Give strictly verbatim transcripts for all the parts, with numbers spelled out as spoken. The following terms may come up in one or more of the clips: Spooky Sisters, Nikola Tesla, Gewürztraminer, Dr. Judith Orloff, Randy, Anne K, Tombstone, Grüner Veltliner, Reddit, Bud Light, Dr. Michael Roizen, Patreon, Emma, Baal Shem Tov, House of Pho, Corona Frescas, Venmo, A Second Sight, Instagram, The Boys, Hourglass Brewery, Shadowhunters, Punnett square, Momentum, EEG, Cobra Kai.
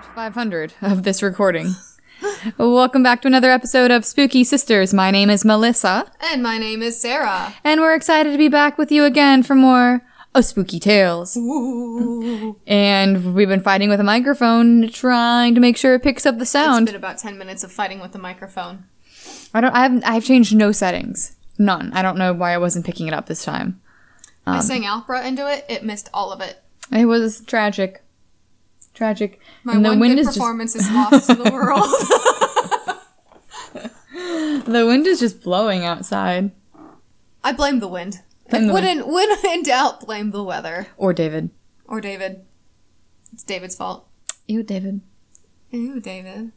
attempt five hundred of this recording. Welcome back to another episode of Spooky Sisters. My name is Melissa. And my name is Sarah. And we're excited to be back with you again for more of Spooky Tales. Ooh. And we've been fighting with a microphone, trying to make sure it picks up the sound. It's been about ten minutes of fighting with the microphone. I don't. I haven't. I've changed no settings. None. I don't know why I wasn't picking it up this time. Um, I sang opera into it. It missed all of it. It was tragic. Tragic. My and the one wind good is performance just... is lost to the world. The wind is just blowing outside. I blame the wind. Blame the wouldn't, wind. When in doubt, blame the weather. Or David. Or David. It's David's fault. Ew, David. Ew, David.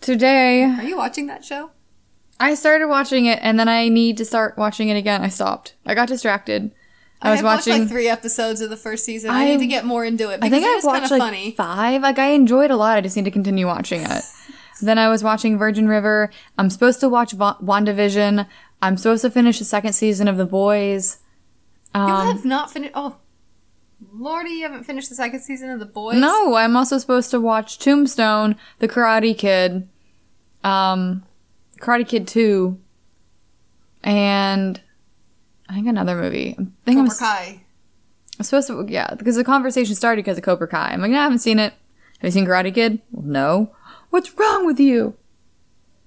Today... Are you watching that show? I started watching it, and then I need to start watching it again. I stopped. I got distracted. I, I was watching watched like three episodes of the first season. I, I need to get more into it. Because I think I watched like funny. five. Like I enjoyed a lot. I just need to continue watching it. Then I was watching Virgin River. I'm supposed to watch Va- WandaVision. I'm supposed to finish the second season of The Boys. Um, you have not finished. Oh, Lordy, you haven't finished the second season of The Boys. No, I'm also supposed to watch Tombstone, The Karate Kid, um, Karate Kid two, and. I think another movie. I think Cobra I'm, Kai. I'm supposed to, yeah, because the conversation started because of Cobra Kai. I'm like, no, I haven't seen it. Have you seen Karate Kid? Well, no. What's wrong with you?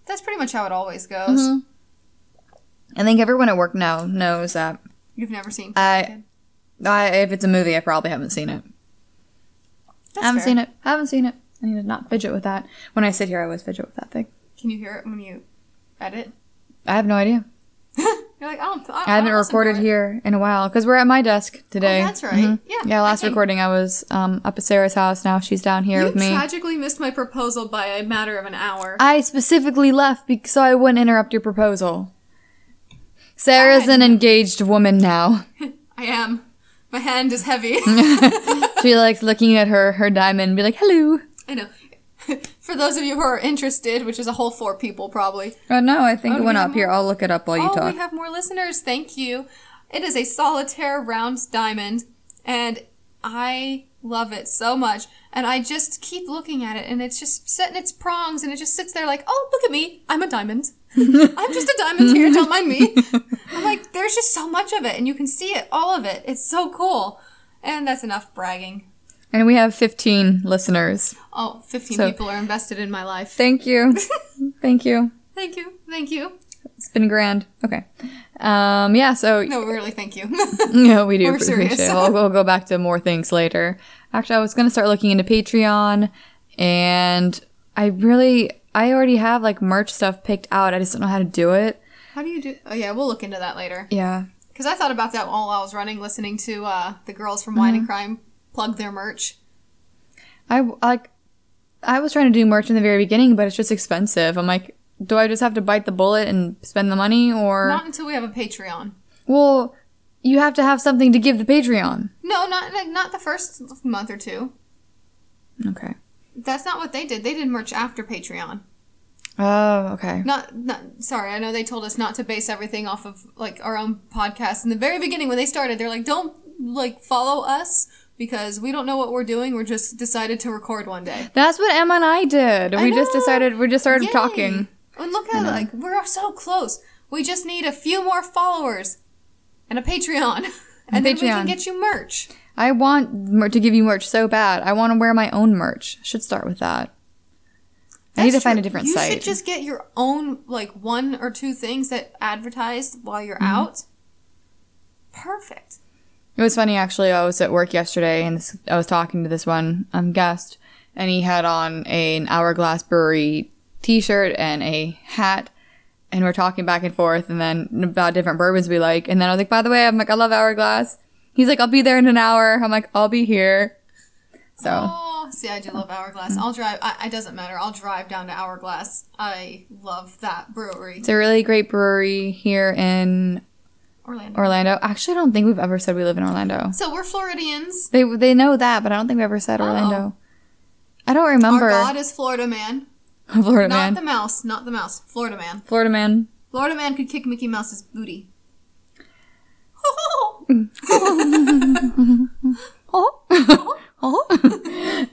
That's pretty much how it always goes. Mm-hmm. I think everyone at work now knows that. You've never seen Karate Kid? I, if it's a movie, I probably haven't seen it. That's I haven't fair. seen it. I haven't seen it. I need to not fidget with that. When I sit here, I always fidget with that thing. Can you hear it when you edit? I have no idea. You're like, I, don't, I, I haven't I recorded here in a while because we're at my desk today. Oh, that's right. Mm-hmm. Yeah. Yeah. Last I recording, I was um, up at Sarah's house. Now she's down here you with me. You tragically missed my proposal by a matter of an hour. I specifically left because so I wouldn't interrupt your proposal. Sarah's I, an engaged woman now. I am. My hand is heavy. She likes looking at her her diamond and be like, hello. I know. For those of you who are interested, which is a whole four people probably. Oh, no, I think oh, it went up more? Here. I'll look it up while you oh, talk. Oh, we have more listeners. Thank you. It is a solitaire round diamond, and I love it so much. And I just keep looking at it, and it's just setting its prongs, and it just sits there like, oh, look at me. I'm a diamond. I'm just a diamond here. Don't mind me. I'm like, there's just so much of it, and you can see it, all of it. It's so cool. And that's enough bragging. And we have fifteen listeners. Oh, fifteen so, people are invested in my life. Thank you. Thank you. Thank you. Thank you. It's been grand. Okay. Um, yeah, so... No, really, thank you. No, we do We're appreciate serious. it. We'll, we'll go back to more things later. Actually, I was going to start looking into Patreon, and I really... I already have, like, merch stuff picked out. I just don't know how to do it. How do you do... Oh, yeah, we'll look into that later. Yeah. Because I thought about that while I was running, listening to uh, the girls from Wine mm-hmm. and Crime plug their merch. I like. I was trying to do merch in the very beginning, but it's just expensive. I'm like, do I just have to bite the bullet and spend the money, or not until we have a Patreon? Well, you have to have something to give the Patreon. No, not like, not the first month or two. Okay. That's not what they did. They did merch after Patreon. Oh, okay. Not, not sorry. I know they told us not to base everything off of like our own podcast in the very beginning when they started. They're like, don't like follow us. Because we don't know what we're doing. We're just decided to record one day. That's what Emma and I did. I we know. just decided, we just started Yay. talking. And look at it, like, we're so close. We just need a few more followers and a Patreon. And, and then Patreon. we can get you merch. I want mer- to give you merch so bad. I want to wear my own merch. I should start with that. That's I need to true. find a different you site. You should just get your own, like, one or two things that advertise while you're mm-hmm. out. Perfect. It was funny, actually. I was at work yesterday, and this, I was talking to this one um, guest, and he had on a, an Hourglass Brewery t-shirt and a hat, and we're talking back and forth, and then about different bourbons we like, and then I was like, by the way, I'm like, I love Hourglass. He's like, I'll be there in an hour. I'm like, I'll be here. So. Oh, see, I do love Hourglass. Mm-hmm. I'll drive. I, it doesn't matter. I'll drive down to Hourglass. I love that brewery. It's a really great brewery here in... Orlando. Orlando. Actually, I don't think we've ever said we live in Orlando. So we're Floridians. They they know that, but I don't think we ever said Orlando. I don't remember. Our God is Florida Man. Florida not Man. Not the mouse. Not the mouse. Florida Man. Florida Man. Florida Man could kick Mickey Mouse's booty.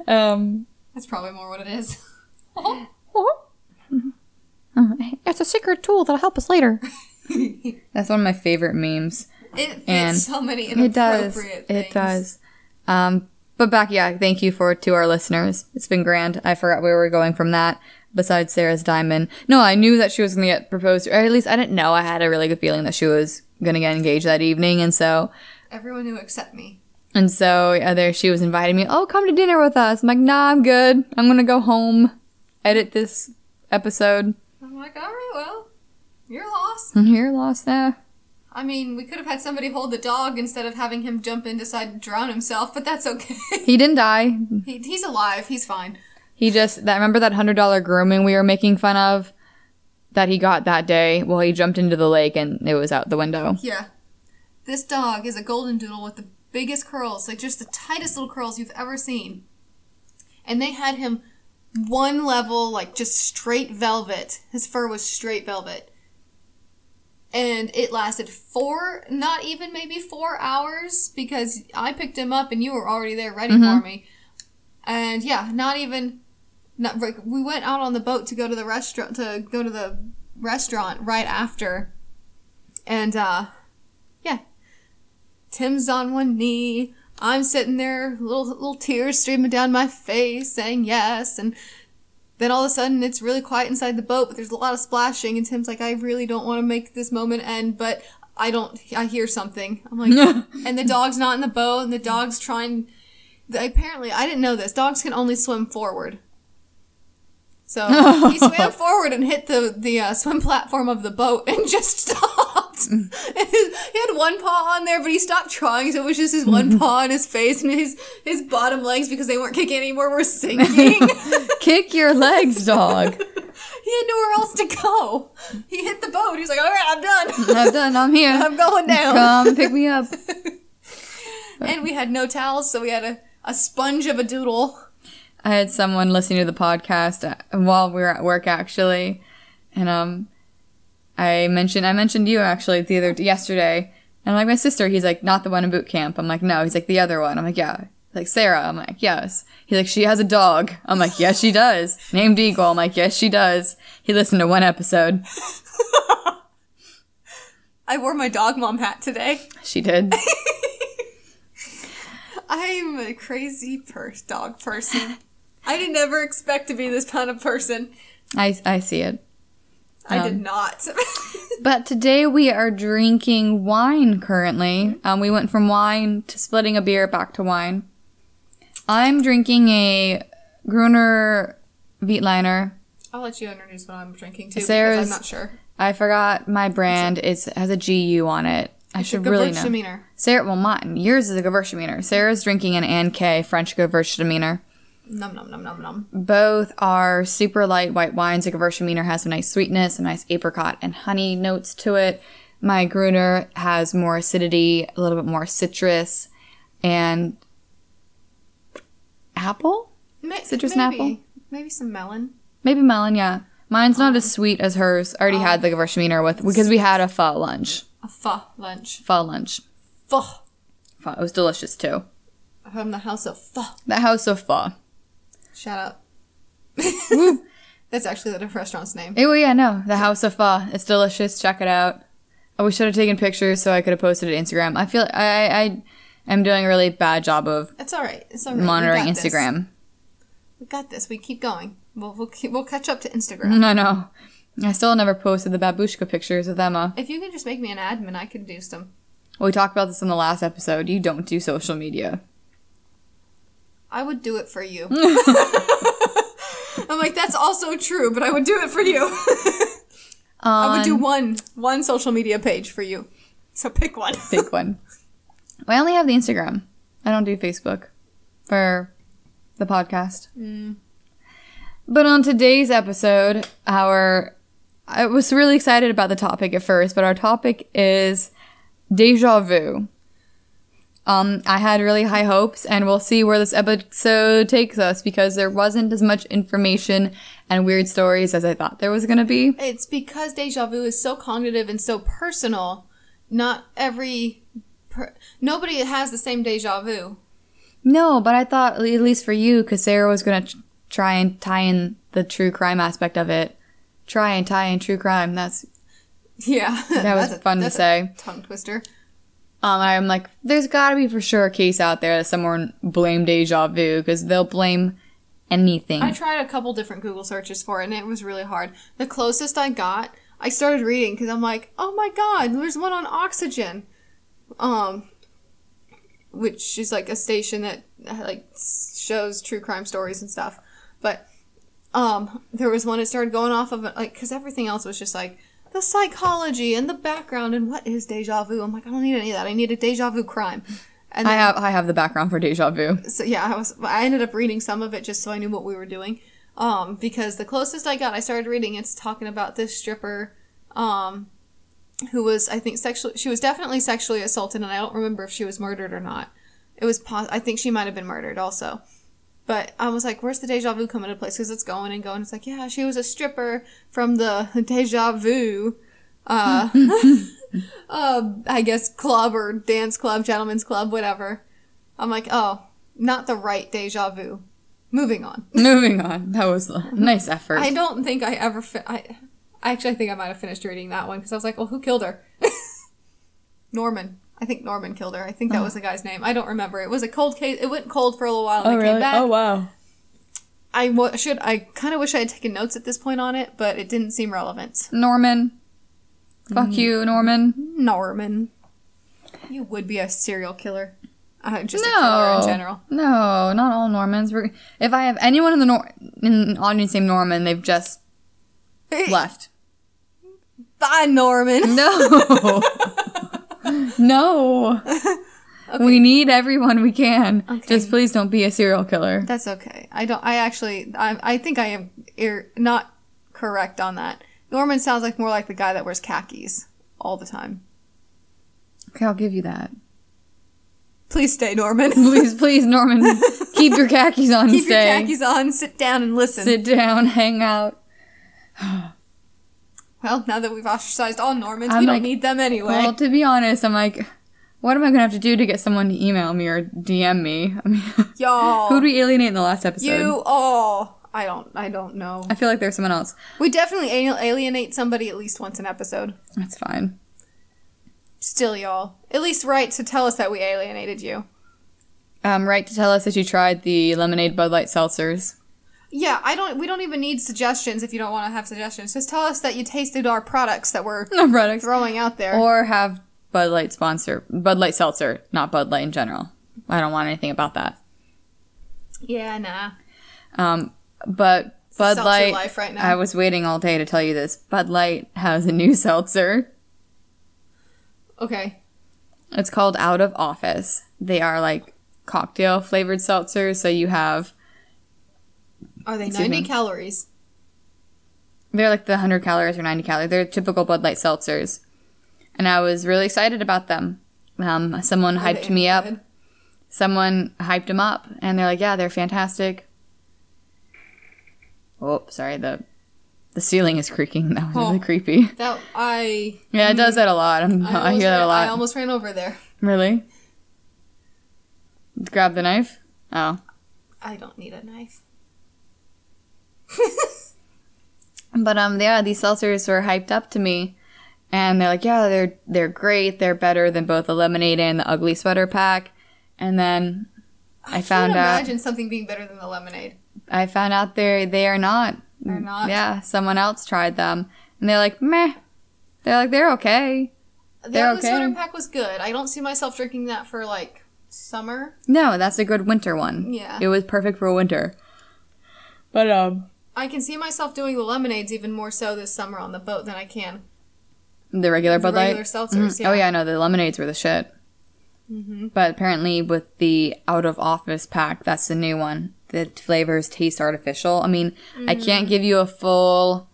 um, That's probably more what it is. Uh-huh. Uh-huh. Uh, it's a secret tool that'll help us later. That's one of my favorite memes. It fits and so many inappropriate it does, things. It does. Um, but back, yeah, thank you for to our listeners. It's been grand. I forgot where we were going from that. Besides Sarah's diamond. No, I knew that she was going to get proposed. Or at least I didn't know. I had a really good feeling that she was going to get engaged that evening. And so... everyone knew except me. And so yeah, there she was inviting me. Oh, come to dinner with us. I'm like, nah, I'm good. I'm going to go home. Edit this episode. I'm like, all right, well, you're lost. You're lost now. I mean, we could have had somebody hold the dog instead of having him jump in, decide to drown himself, but that's okay. He didn't die. He, he's alive. He's fine. He just, that remember that one hundred dollars grooming we were making fun of that he got that day? Well, he jumped into the lake and it was out the window. Yeah. This dog is a golden doodle with the biggest curls, like just the tightest little curls you've ever seen. And they had him one level, like just straight velvet. His fur was straight velvet. And it lasted four, not even maybe four hours because I picked him up and you were already there ready mm-hmm. for me. And yeah, not even, not, like, we went out on the boat to go to the restaurant, to go to the restaurant right after. And, uh, yeah, Tim's on one knee. I'm sitting there, little, little tears streaming down my face saying yes. And then all of a sudden it's really quiet inside the boat, but there's a lot of splashing. And Tim's like, I really don't want to make this moment end, but I don't, I hear something. I'm like, and the dog's not in the boat and the dog's trying. Apparently, I didn't know this. Dogs can only swim forward. So oh. he swam forward and hit the the uh, swim platform of the boat and just stopped. And his, he had one paw on there, but he stopped trying, so it was just his one paw on his face and his his bottom legs because they weren't kicking anymore were sinking. Kick your legs, dog. He had nowhere else to go. He hit the boat. He's like, all right, I'm done. I'm done. I'm here. I'm going down. Come pick me up. And we had no towels, so we had a. A sponge of a doodle. I had someone listening to the podcast while we were at work, actually, and um, I mentioned I mentioned you actually the other yesterday, and I'm like my sister, he's like not the one in boot camp. I'm like no, he's like the other one. I'm like yeah, like Sarah. I'm like yes. He's like she has a dog. I'm like yes she does. Named Eagle. I'm like yes she does. He listened to one episode. I wore my dog mom hat today. She did. I'm a crazy per- dog person. I didn't ever expect to be this kind of person. I, I see it. I um, did not. But today we are drinking wine currently. Um, we went from wine to splitting a beer back to wine. I'm drinking a Grüner Veltliner. I'll let you introduce what I'm drinking too Sarah's, because I'm not sure. I forgot my brand. It's, it has a G U on it. I it's should really know. Sarah, well, mine. Yours is a Gewürztraminer. Sarah's drinking an Anne K French Gewürztraminer. Nom nom nom nom nom. Both are super light white wines. The Gewürztraminer has some nice sweetness, a nice apricot and honey notes to it. My Grüner has more acidity, a little bit more citrus, and apple. May- citrus maybe. and apple. Maybe some melon. Maybe melon, yeah. Mine's um, not as sweet as hers. I already um, had the Gewürztraminer with because we had a pho lunch. A pho lunch. Pho lunch. Pho. Pho. It was delicious, too. From the House of Pho. The House of Pho. Shout out. That's actually the restaurant's name. Oh, yeah, no. The House of Pho. It's delicious. Check it out. Oh, we should have taken pictures so I could have posted it on Instagram. I feel I I am doing a really bad job of it's all right. It's all right. monitoring we Instagram. This. We got this. We keep going. We'll, we'll, keep, we'll catch up to Instagram. No, no. I still never posted the babushka pictures with Emma. If you could just make me an admin, I could do some. Well, we talked about this in the last episode. You don't do social media. I would do it for you. I'm like, that's also true, but I would do it for you. um, I would do one, one social media page for you. So pick one. Pick one. Well, I only have the Instagram. I don't do Facebook for the podcast. Mm. But on today's episode, our... I was really excited about the topic at first, but our topic is déjà vu. Um, I had really high hopes, and we'll see where this episode takes us because there wasn't as much information and weird stories as I thought there was going to be. It's because déjà vu is so cognitive and so personal. Not every... Per- Nobody has the same déjà vu. No, but I thought, at least for you, because Sarah was going to... Ch- try and tie in the true crime aspect of it. Try and tie in true crime. That's yeah. That was that's fun a, that's to say. A tongue twister. Um, I'm like, there's got to be for sure a case out there that someone blamed deja vu, because they'll blame anything. I tried a couple different Google searches for it, and it was really hard. The closest I got, I started reading because I'm like, oh my god, there's one on Oxygen, um, which is like a station that like shows true crime stories and stuff. But um, there was one that started going off of it, like, because everything else was just like the psychology and the background and what is deja vu. I'm like, I don't need any of that. I need a deja vu crime. And then, I have I have the background for deja vu. So yeah, I was I ended up reading some of it just so I knew what we were doing, um, because the closest I got, I started reading. It's talking about this stripper, um, who was I think sexually she was definitely sexually assaulted, and I don't remember if she was murdered or not. It was pos- I think she might have been murdered also. But I was like, where's the deja vu coming into place? Because it's going and going. It's like, yeah, she was a stripper from the deja vu, uh, uh, I guess, club or dance club, gentleman's club, whatever. I'm like, oh, not the right deja vu. Moving on. Moving on. That was a nice effort. I don't think I ever... Fi- I Actually, I think I might have finished reading that one because I was like, well, who killed her? Norman. I think Norman killed her. I think that oh. was the guy's name. I don't remember. It was a cold case. It went cold for a little while and oh, it really? came back. Oh, wow. I w- should. I kind of wish I had taken notes at this point on it, but it didn't seem relevant. Norman. Fuck mm. you, Norman. Norman. You would be a serial killer. Uh, just no. a killer in general. No, not all Normans. We're, if I have anyone in the nor- in the audience named Norman, they've just left. Bye, Norman. No. No. Okay. We need everyone we can. Okay. Just please don't be a serial killer. That's okay. I don't. I actually, I, I think I am ir- not correct on that. Norman sounds like more like the guy that wears khakis all the time. Okay, I'll give you that. Please stay, Norman. please, please, Norman. Keep your khakis on. Keep stay. your khakis on. Sit down and listen. Sit down. Hang out. Well, now that we've ostracized all Normans, I'm we like, don't need them anyway. Well, to be honest, I'm like, what am I going to have to do to get someone to email me or D M me? I mean, y'all. Who'd we alienate in the last episode? You all. I don't, I don't know. I feel like there's someone else. We definitely alienate somebody at least once an episode. That's fine. Still, y'all. At least write to tell us that we alienated you. Um, write to tell us that you tried the lemonade Bud Light seltzers. Yeah, I don't. We don't even need suggestions if you don't want to have suggestions. Just tell us that you tasted our products that we're no products. throwing out there, or have Bud Light sponsor Bud Light seltzer, not Bud Light in general. I don't want anything about that. Yeah, nah. Um, but Bud seltzer Light. Life right now. I was waiting all day to tell you this. Bud Light has a new seltzer. Okay. It's called Out of Office. They are like cocktail flavored seltzers, so you have. Are they ninety calories? They're like the one hundred calories or ninety calories. They're typical Bud Light seltzers. And I was really excited about them. Um, someone hyped me up. Someone hyped them up. And they're like, yeah, they're fantastic. Oh, sorry. The the ceiling is creaking. That was oh, really creepy. That, I Yeah, it does that a lot. I'm, I, I hear ran, that a lot. I almost ran over there. Really? Grab the knife? Oh. I don't need a knife. But um yeah, these seltzers were hyped up to me and they're like, yeah, they're they're great, they're better than both the lemonade and the ugly sweater pack. And then I, I found can't out imagine something being better than the lemonade. I found out they they are not. They're not. Yeah, someone else tried them and they're like, meh. They're like, they're okay. The they're ugly okay. sweater pack was good. I don't see myself drinking that for like summer. No, that's a good winter one. Yeah. It was perfect for winter. But um I can see myself doing the lemonades even more so this summer on the boat than I can. The regular Bud Light? The regular seltzers, mm-hmm. yeah. Oh, yeah, no, the lemonades were the shit. Mm-hmm. But apparently with the out-of-office pack, that's the new one. The flavors taste artificial. I mean, mm-hmm. I can't give you a full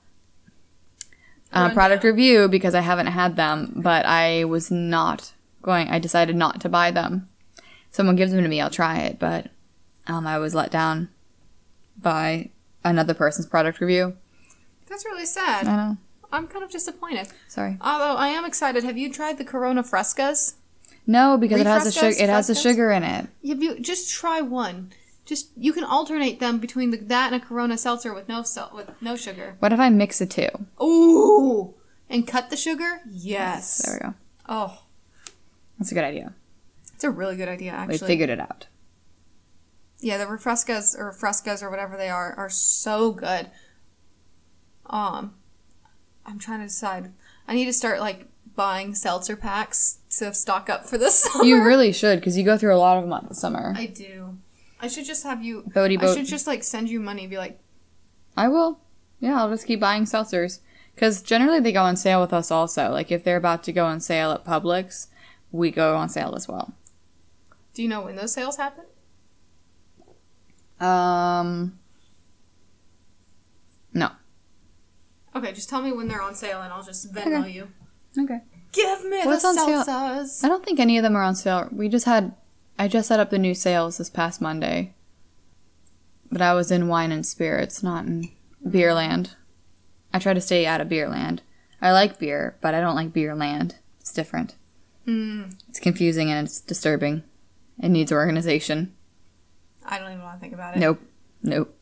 uh, product review because I haven't had them, but I was not going. I decided not to buy them. If someone gives them to me, I'll try it, but um, I was let down by another person's product review. That's really sad. I know. I'm kind of disappointed. Sorry. Although I am excited. Have you tried the Corona Frescas? No, because Re-frescas? it has a sugar. It has a sugar in it. Yeah, you just try one. Just you can alternate them between the, that and a Corona seltzer with no salt, with no sugar. What if I mix the two? Ooh, and cut the sugar? Yes. There we go. Oh, that's a good idea. It's a really good idea, actually. We figured it out. Yeah, the Refrescas or Frescas or whatever they are are so good. Um, I'm trying to decide. I need to start like buying seltzer packs to stock up for this summer. You really should, because you go through a lot of them on the summer. I do. I should just have you. Bodie Bo- I should just like send you money and be like. I will. Yeah, I'll just keep buying seltzers because generally they go on sale with us also. Like if they're about to go on sale at Publix, we go on sale as well. Do you know when those sales happen? Um. No. Okay, just tell me when they're on sale and I'll just Venmo okay. you. Okay. Give me What's the salsas. I don't think any of them are on sale. We just had, I just set up the new sales this past Monday. But I was in wine and spirits, not in beer land. I try to stay out of beer land. I like beer, but I don't like beer land. It's different. Mm. It's confusing and it's disturbing. It needs organization. I don't even want to think about it. Nope. Nope.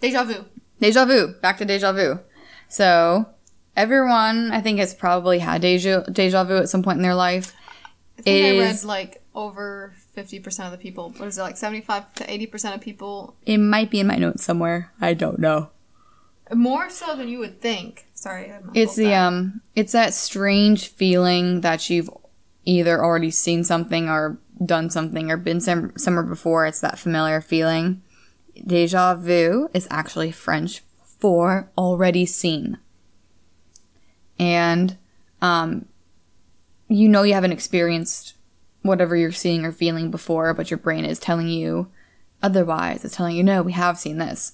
Deja vu. Deja vu. Back to deja vu. So, everyone, I think, has probably had deja, deja vu at some point in their life. I think is, I read, like, over fifty percent of the people. What is it, like, seventy-five to eighty percent of people? It might be in my notes somewhere. I don't know. More so than you would think. Sorry. I it's the that. um, it's that strange feeling that you've either already seen something or done something or been some, somewhere before. It's that familiar feeling. Deja vu is actually French for already seen. And um, you know you haven't experienced whatever you're seeing or feeling before, but your brain is telling you otherwise. It's telling you, no, we have seen this.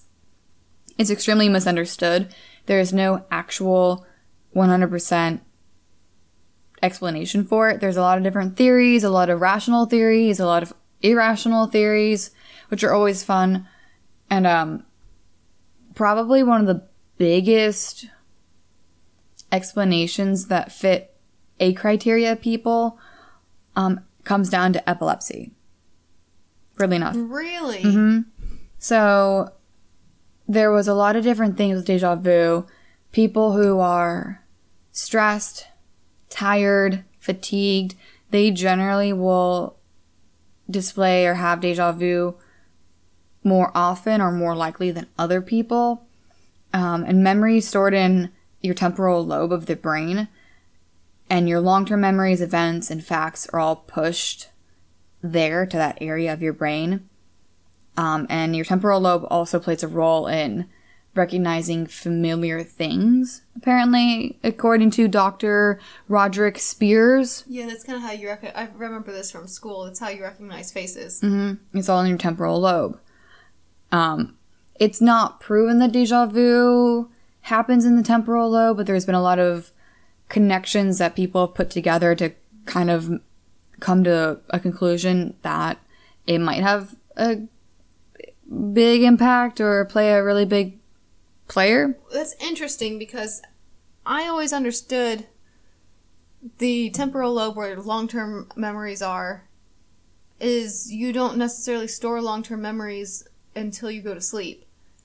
It's extremely misunderstood. There is no actual one hundred percent explanation for it. There's a lot of different theories, a lot of rational theories, a lot of irrational theories, which are always fun. And um, probably one of the biggest explanations that fit a criteria people um, comes down to epilepsy. Really not. Really? Mm-hmm. So there was a lot of different things with deja vu. People who are stressed, tired, fatigued, they generally will display or have deja vu more often or more likely than other people. Um, and memory stored in your temporal lobe of the brain and your long-term memories, events, and facts are all pushed there to that area of your brain. Um, and your temporal lobe also plays a role in recognizing familiar things, apparently, according to Doctor Roderick Spears. Yeah, that's kind of how you recognize. I remember this from school. That's how you recognize faces. Mm-hmm. It's all in your temporal lobe. Um, it's not proven that deja vu happens in the temporal lobe, but there's been a lot of connections that people have put together to kind of come to a conclusion that it might have a big impact or play a really big player. That's interesting because I always understood the temporal lobe where long-term memories are is you don't necessarily store long-term memories until you go to sleep.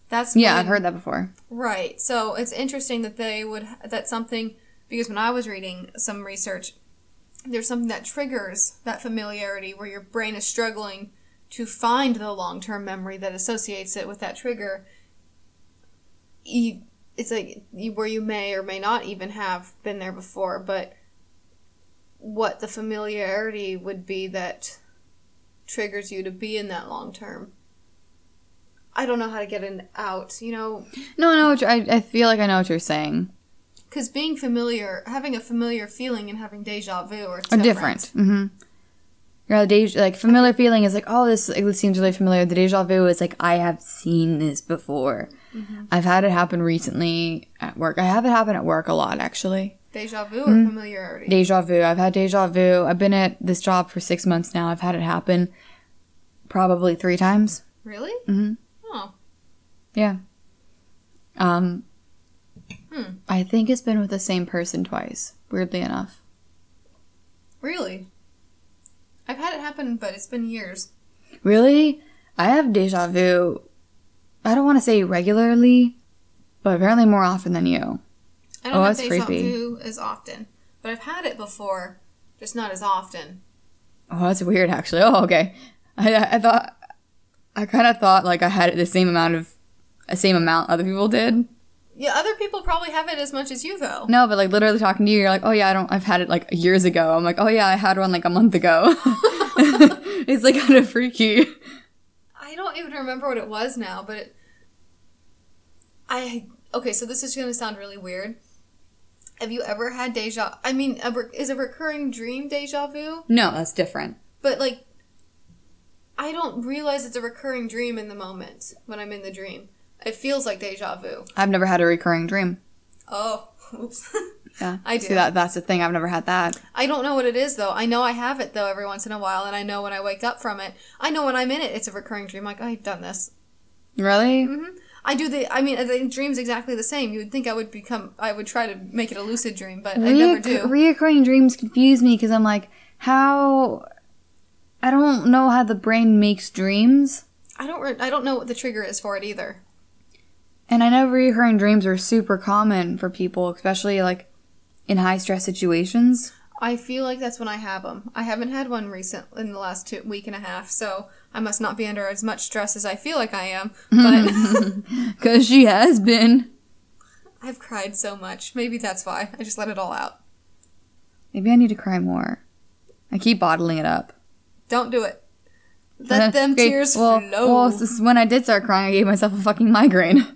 That's yeah, when, I've heard that before. Right. So it's interesting that they would, that something, because when I was reading some research, there's something that triggers that familiarity where your brain is struggling to find the long-term memory that associates it with that trigger. You, it's like where you may or may not even have been there before, but what the familiarity would be that triggers you to be in that long-term. I don't know how to get it out, you know? No, no, I, I feel like I know what you're saying. Because being familiar, having a familiar feeling and having deja vu are different. Are different. Mm-hmm. You know, deja, like, familiar feeling is like, oh, this, like, this seems really familiar. The deja vu is like, I have seen this before. Mm-hmm. I've had it happen recently at work. I have it happen at work a lot, actually. Deja vu mm-hmm. or familiarity? Deja vu. I've had deja vu. I've been at this job for six months now. I've had it happen probably three times. Really? Mm-hmm. Oh. Yeah. Um, hmm. I think it's been with the same person twice, weirdly enough. Really? I've had it happen, but it's been years. Really? I have deja vu, I don't want to say regularly, but apparently more often than you. I don't oh, have deja creepy. vu as often, but I've had it before, just not as often. Oh, that's weird, actually. Oh, okay. I, I thought, I kind of thought like I had it the same amount of, the same amount other people did. Yeah, other people probably have it as much as you, though. No, but like literally talking to you, you're like, oh yeah, I don't, I've had it like years ago. I'm like, oh yeah, I had one like a month ago. It's like kind of freaky. I don't even remember what it was now, but it, I, okay, so this is going to sound really weird. Have you ever had deja... I mean, a, is a recurring dream deja vu? No, that's different. But, like, I don't realize it's a recurring dream in the moment when I'm in the dream. It feels like deja vu. I've never had a recurring dream. Oh. Oops. Yeah. I do. See, that, that's the thing. I've never had that. I don't know what it is, though. I know I have it, though, every once in a while, and I know when I wake up from it. I know when I'm in it, it's a recurring dream. Like, I've done this. Really? Mm-hmm. I do the, I mean, the dream's exactly the same. You would think I would become, I would try to make it a lucid dream, but Re- I never do. Reoccurring dreams confuse me because I'm like, how, I don't know how the brain makes dreams. I don't, re- I don't know what the trigger is for it either. And I know reoccurring dreams are super common for people, especially like in high stress situations. I feel like that's when I have them. I haven't had one recent in the last two, week and a half, so I must not be under as much stress as I feel like I am. But 'cause she has been. I've cried so much. Maybe that's why. I just let it all out. Maybe I need to cry more. I keep bottling it up. Don't do it. Let them okay. tears well, flow. Well, so when I did start crying, I gave myself a fucking migraine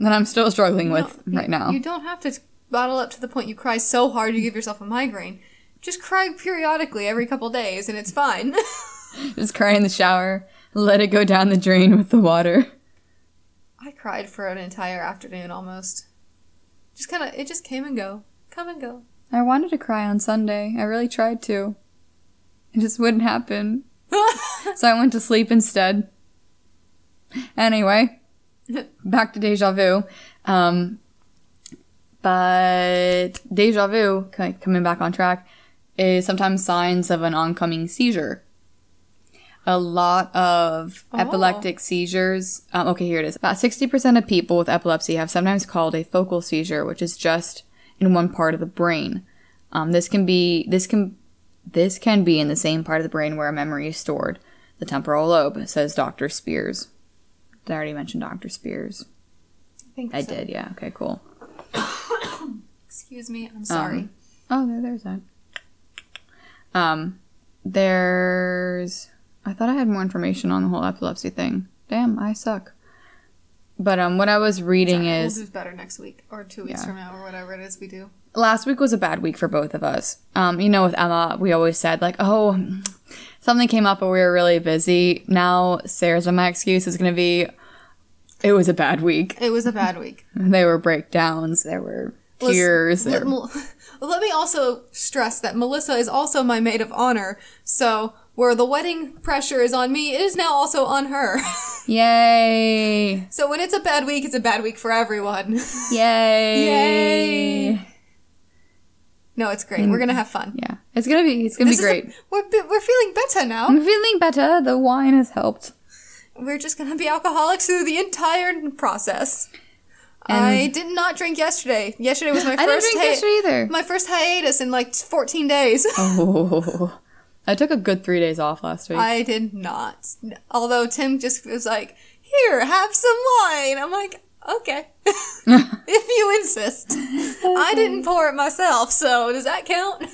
that I'm still struggling you with right you, now. You don't have to... T- bottle up to the point you cry so hard you give yourself a migraine. Just cry periodically every couple days and it's fine. Just cry in the shower. Let it go down the drain with the water. I cried for an entire afternoon almost. Just kind of, it just came and go. Come and go. I wanted to cry on Sunday. I really tried to. It just wouldn't happen. So I went to sleep instead. Anyway, back to deja vu. Um... But deja vu, coming back on track, is sometimes signs of an oncoming seizure. A lot of oh. epileptic seizures. Um, okay, here it is. About sixty percent of people with epilepsy have sometimes called a focal seizure, which is just in one part of the brain. Um, this can be this can this can be in the same part of the brain where a memory is stored, the temporal lobe, says Doctor Spears. Did I already mention Doctor Spears? I think I so. did. Yeah. Okay. Cool. Excuse me, I'm sorry. Um, oh, there, there's that. Um, there's... I thought I had more information on the whole epilepsy thing. Damn, I suck. But um, what I was reading sorry, is... We'll do better next week, or two weeks yeah. from now, or whatever it is we do. Last week was a bad week for both of us. Um, you know, with Emma, we always said, like, oh, something came up, but we were really busy. Now, Sarah's and my excuse is going to be, it was a bad week. It was a bad week. There were breakdowns, there were... Tears. Let, let, let me also stress that Melissa is also my maid of honor, so where the wedding pressure is on me, it is now also on her. Yay. So when it's a bad week, it's a bad week for everyone. Yay. Yay. No, it's great. Mm. We're going to have fun. Yeah. It's going to be it's going to be great. A, we're we're feeling better now. I'm feeling better. The wine has helped. We're just going to be alcoholics through the entire process. And I did not drink yesterday. Yesterday was my first I didn't drink hi- yesterday either. My first hiatus in like fourteen days. Oh. I took a good three days off last week. I did not. Although Tim just was like, "Here, have some wine." I'm like, "Okay." If you insist. I didn't pour it myself, so does that count?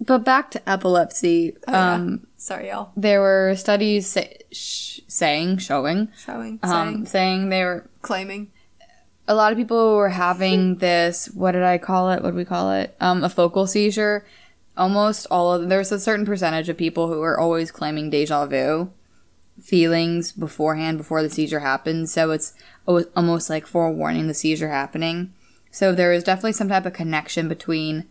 But back to epilepsy. Oh, um yeah. Sorry, y'all. There were studies say- sh- saying, showing, showing, um, saying. saying they were claiming. A lot of people were having this. What did I call it? What do we call it? Um, a focal seizure. Almost all of there's a certain percentage of people who are always claiming deja vu feelings beforehand before the seizure happens. So it's almost like forewarning the seizure happening. So there is definitely some type of connection between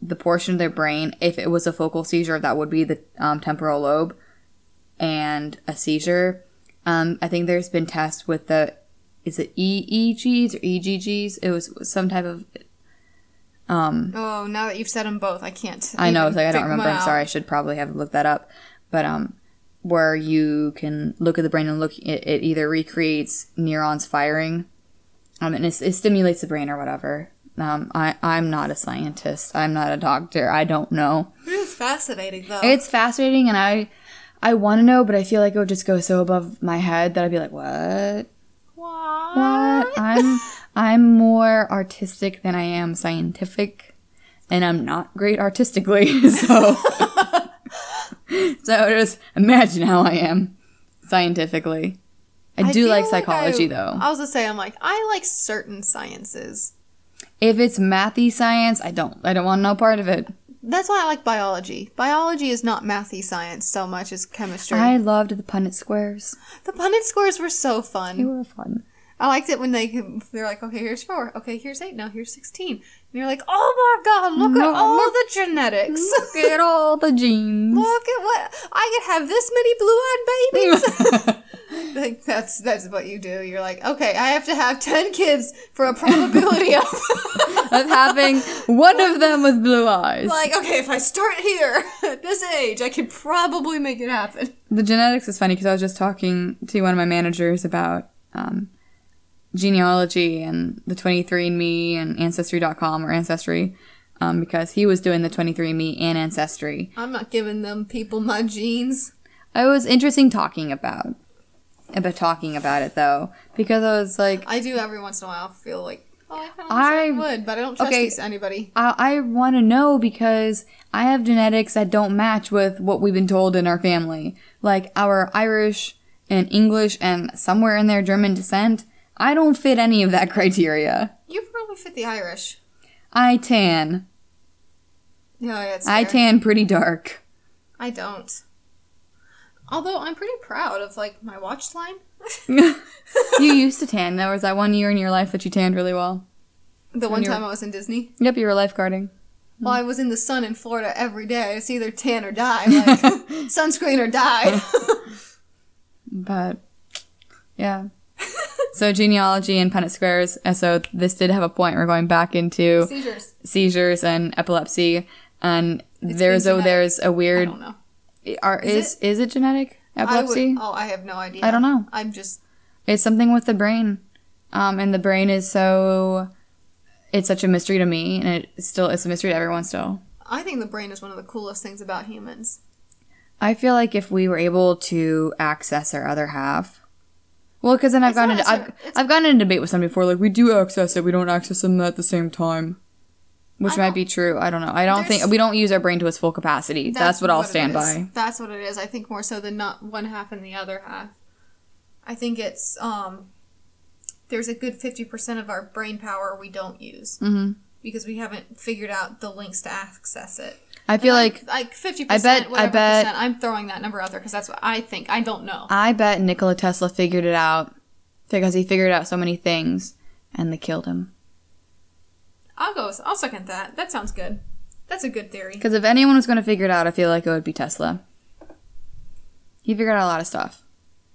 the portion of their brain, if it was a focal seizure, that would be the um, temporal lobe, and a seizure. Um, I think there's been tests with the, is it E E Gs or E G Gs? It was some type of... Um, oh, now that you've said them both, I can't. I know, it's like, I don't remember. I'm sorry, I should probably have looked that up. But um, where you can look at the brain and look, it, it either recreates neurons firing, um, and it, it stimulates the brain or whatever. Um, I, I'm not a scientist. I'm not a doctor. I don't know. It's fascinating, though. It's fascinating, and I I want to know, but I feel like it would just go so above my head that I'd be like, what? What? What? I'm, I'm more artistic than I am scientific, and I'm not great artistically, so... So just imagine how I am scientifically. I, I do like psychology, like I, though. I was gonna say, I'm like, I like certain sciences. If it's mathy science, I don't. I don't want no part of it. That's why I like biology. Biology is not mathy science so much as chemistry. I loved the Punnett squares. The Punnett squares were so fun. They were fun. I liked it when they they're like, okay, here's four, okay, here's eight, now here's sixteen, and you're like, oh my god, look no, at all look, the genetics, look at all the genes, look at what I could have this many blue-eyed babies. Like that's that's what you do. You're like, okay, I have to have ten kids for a probability of of having one of them with blue eyes. Like, okay, if I start here at this age, I could probably make it happen. The genetics is funny because I was just talking to one of my managers about um. genealogy and the twenty-three and me and ancestry dot com or ancestry um because he was doing the twenty-three and me and ancestry. I'm not giving them people my genes. It was interesting talking about about talking about it though, because I was like, I do every once in a while feel like, oh, I kind of I, sure I would, but I don't trust okay, these anybody. I, I want to know because I have genetics that don't match with what we've been told in our family, like our Irish and English and somewhere in their German descent. I don't fit any of that criteria. You probably fit the Irish. I tan. No, that's fair. I tan pretty dark. I don't. Although I'm pretty proud of, like, my watch line. You used to tan. There was that one year in your life that you tanned really well. The one time I was in Disney? Yep, you were lifeguarding. Well, I was in the sun in Florida every day. It's either tan or die. Like, sunscreen or die. But, yeah. So genealogy and Punnett squares. And so this did have a point. We're going back into seizures, seizures and epilepsy. And it's there's a there's a weird. I don't know. Are, is is it, is it genetic epilepsy? I would, oh, I have no idea. I don't know. I'm just. It's something with the brain, um, and the brain is so. It's such a mystery to me, and it still it's a mystery to everyone still. I think the brain is one of the coolest things about humans. I feel like if we were able to access our other half. Well, because then I've gotten into, I've, I've gotten in a debate with somebody before, like, we do access it, we don't access them at the same time, which might be true. I don't know. I don't think we don't use our brain to its full capacity. That's, that's what I'll stand by. That's what it is. I think more so than not one half and the other half. I think it's um, there's a good fifty percent of our brain power we don't use mm-hmm. because we haven't figured out the links to access it. I feel and like like fifty percent, whatever I bet, percent. I'm throwing that number out there because that's what I think. I don't know. I bet Nikola Tesla figured it out because he figured out so many things, and they killed him. I'll go. I'll second that. That sounds good. That's a good theory. Because if anyone was going to figure it out, I feel like it would be Tesla. He figured out a lot of stuff.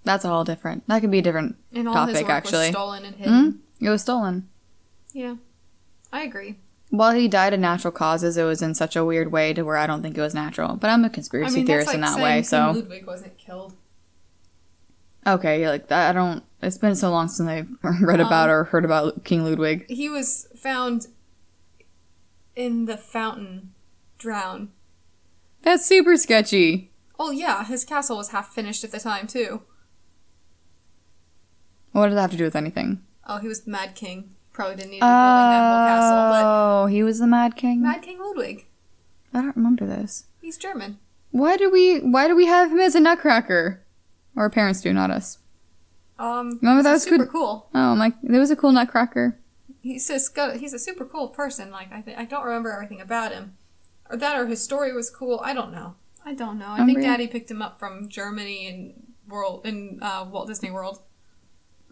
That's all different. That could be a different and all topic. His work actually, was stolen and hidden. Mm-hmm. It was stolen. Yeah, I agree. While he died of natural causes, it was in such a weird way to where I don't think it was natural. But I'm a conspiracy I mean, theorist like in that way, so. Ludwig wasn't killed. Okay, you're like, I don't. It's been so long since I've read um, about or heard about King Ludwig. He was found in the fountain, drowned. That's super sketchy. Oh yeah, his castle was half finished at the time too. What did that have to do with anything? Oh, he was the Mad King. Probably didn't need to be building that whole castle, but... Oh, he was the Mad King? Mad King Ludwig. I don't remember this. He's German. Why do we Why do we have him as a nutcracker? Or our parents do, not us. Um, remember that was super cool. Oh, my... There was a cool nutcracker. He's a, he's a super cool person. Like, I th- I don't remember everything about him. Or that, or his story was cool. I don't know. I don't know. I remember think Daddy you? picked him up from Germany and World in uh, Walt Disney World.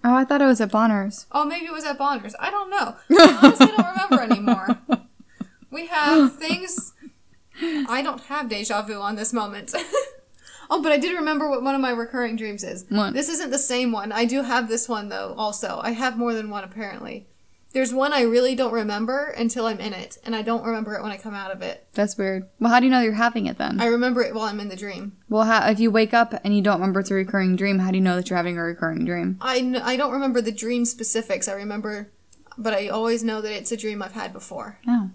Oh, I thought it was at Bonner's. Oh, maybe it was at Bonner's. I don't know. I honestly don't remember anymore. We have things... I don't have deja vu on this moment. Oh, but I did remember what one of my recurring dreams is. What? This isn't the same one. I do have this one, though, also. I have more than one, apparently. There's one I really don't remember until I'm in it, and I don't remember it when I come out of it. That's weird. Well, how do you know you're having it then? I remember it while I'm in the dream. Well, how, if you wake up and you don't remember it's a recurring dream, how do you know that you're having a recurring dream? I, n- I don't remember the dream specifics. I remember, but I always know that it's a dream I've had before. Oh.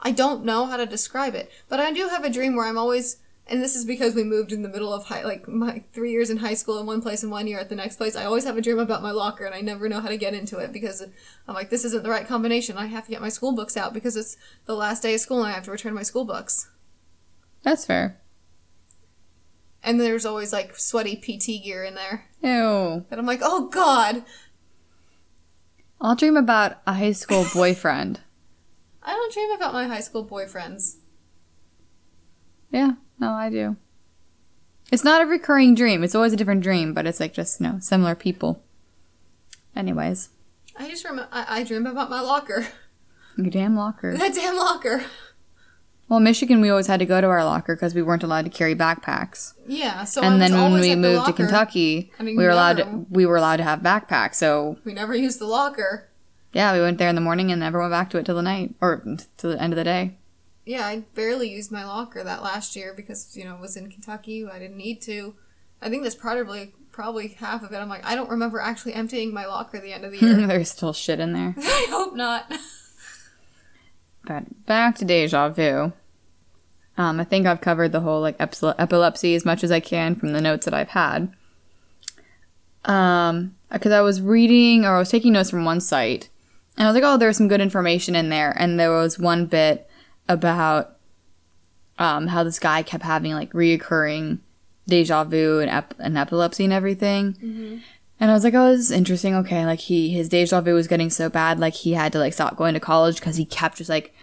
I don't know how to describe it, but I do have a dream where I'm always... And this is because we moved in the middle of, high, like, my three years in high school in one place and one year at the next place. I always have a dream about my locker, and I never know how to get into it because I'm like, this isn't the right combination. I have to get my school books out because it's the last day of school, and I have to return my school books. That's fair. And there's always, like, sweaty P T gear in there. Ew. And I'm like, oh, God. I'll dream about a high school boyfriend. I don't dream about my high school boyfriends. Yeah. No, I do. It's not a recurring dream. It's always a different dream, but it's like just, you know, similar people. Anyways. I just remember, I, I dream about my locker. Your damn locker. That damn locker. Well, in Michigan, we always had to go to our locker because we weren't allowed to carry backpacks. Yeah, so and I then when we moved locker, to Kentucky, I mean, we were never. allowed to, we were allowed to have backpacks. So we never used the locker. Yeah, we went there in the morning and never went back to it till the night or till the end of the day. Yeah, I barely used my locker that last year because, you know, it was in Kentucky. I didn't need to. I think that's probably probably half of it. I'm like, I don't remember actually emptying my locker at the end of the year. There's still shit in there. I hope not. But back to deja vu. Um, I think I've covered the whole, like, ep- epilepsy as much as I can from the notes that I've had. Um, because I was reading or I was taking notes from one site. And I was like, oh, there's some good information in there. And there was one bit... about um, how this guy kept having, like, reoccurring deja vu and, ep- and epilepsy and everything. Mm-hmm. And I was like, oh, this is interesting. Okay, like, he his deja vu was getting so bad, like, he had to, like, stop going to college because he kept just, like,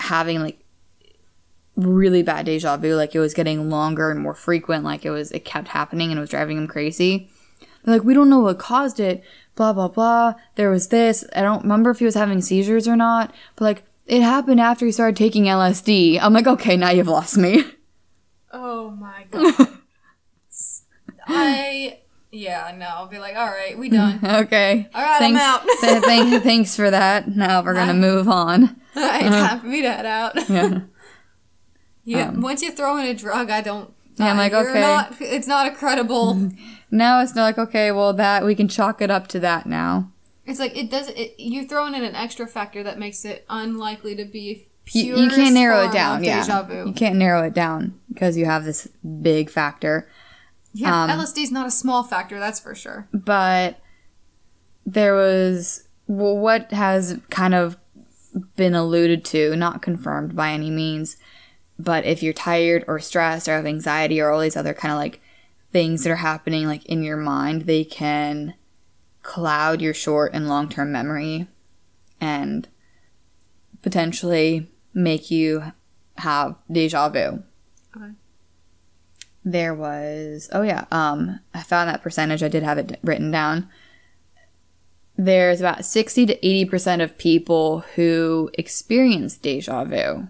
having, like, really bad deja vu. Like, it was getting longer and more frequent. Like, it was, it kept happening and it was driving him crazy. They're like, we don't know what caused it, blah, blah, blah. There was this. I don't remember if he was having seizures or not, but, like, it happened after he started taking L S D. I'm like, okay, now you've lost me. Oh, my God. I, yeah, no, I'll be like, all right, we done. Okay. All right, thanks, I'm out. th- th- thanks for that. Now we're going to move on. All right, uh, time for me to head out. Yeah. yeah um, once you throw in a drug, I don't. Yeah, I'm like, okay. Not, it's not a credible. Now it's not like, okay, well, that, we can chalk it up to that now. It's like, it doesn't, it, you're throwing in an extra factor that makes it unlikely to be pure. You, you can't narrow it down, yeah. Deja vu. You can't narrow it down because you have this big factor. Yeah, um, L S D's not a small factor, that's for sure. But there was, well, what has kind of been alluded to, not confirmed by any means, but if you're tired or stressed or have anxiety or all these other kind of like things that are happening like in your mind, they can... cloud your short and long-term memory and potentially make you have deja vu. Okay. There was... Oh, yeah. Um, I found that percentage. I did have it written down. There's about sixty to eighty percent of people who experience deja vu.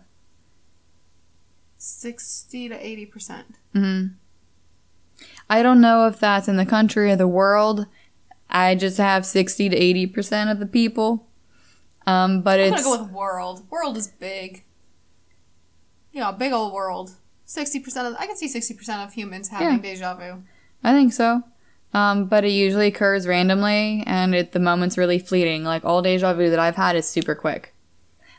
sixty to eighty percent? Mm-hmm. I don't know if that's in the country or the world. I just have sixty to eighty percent of the people. Um, but I'm it's... I'm going to go with world. World is big. You know, big old world. sixty percent of... I can see sixty percent of humans having yeah. deja vu. I think so. Um, but it usually occurs randomly, and it, the moment's really fleeting. Like, all deja vu that I've had is super quick.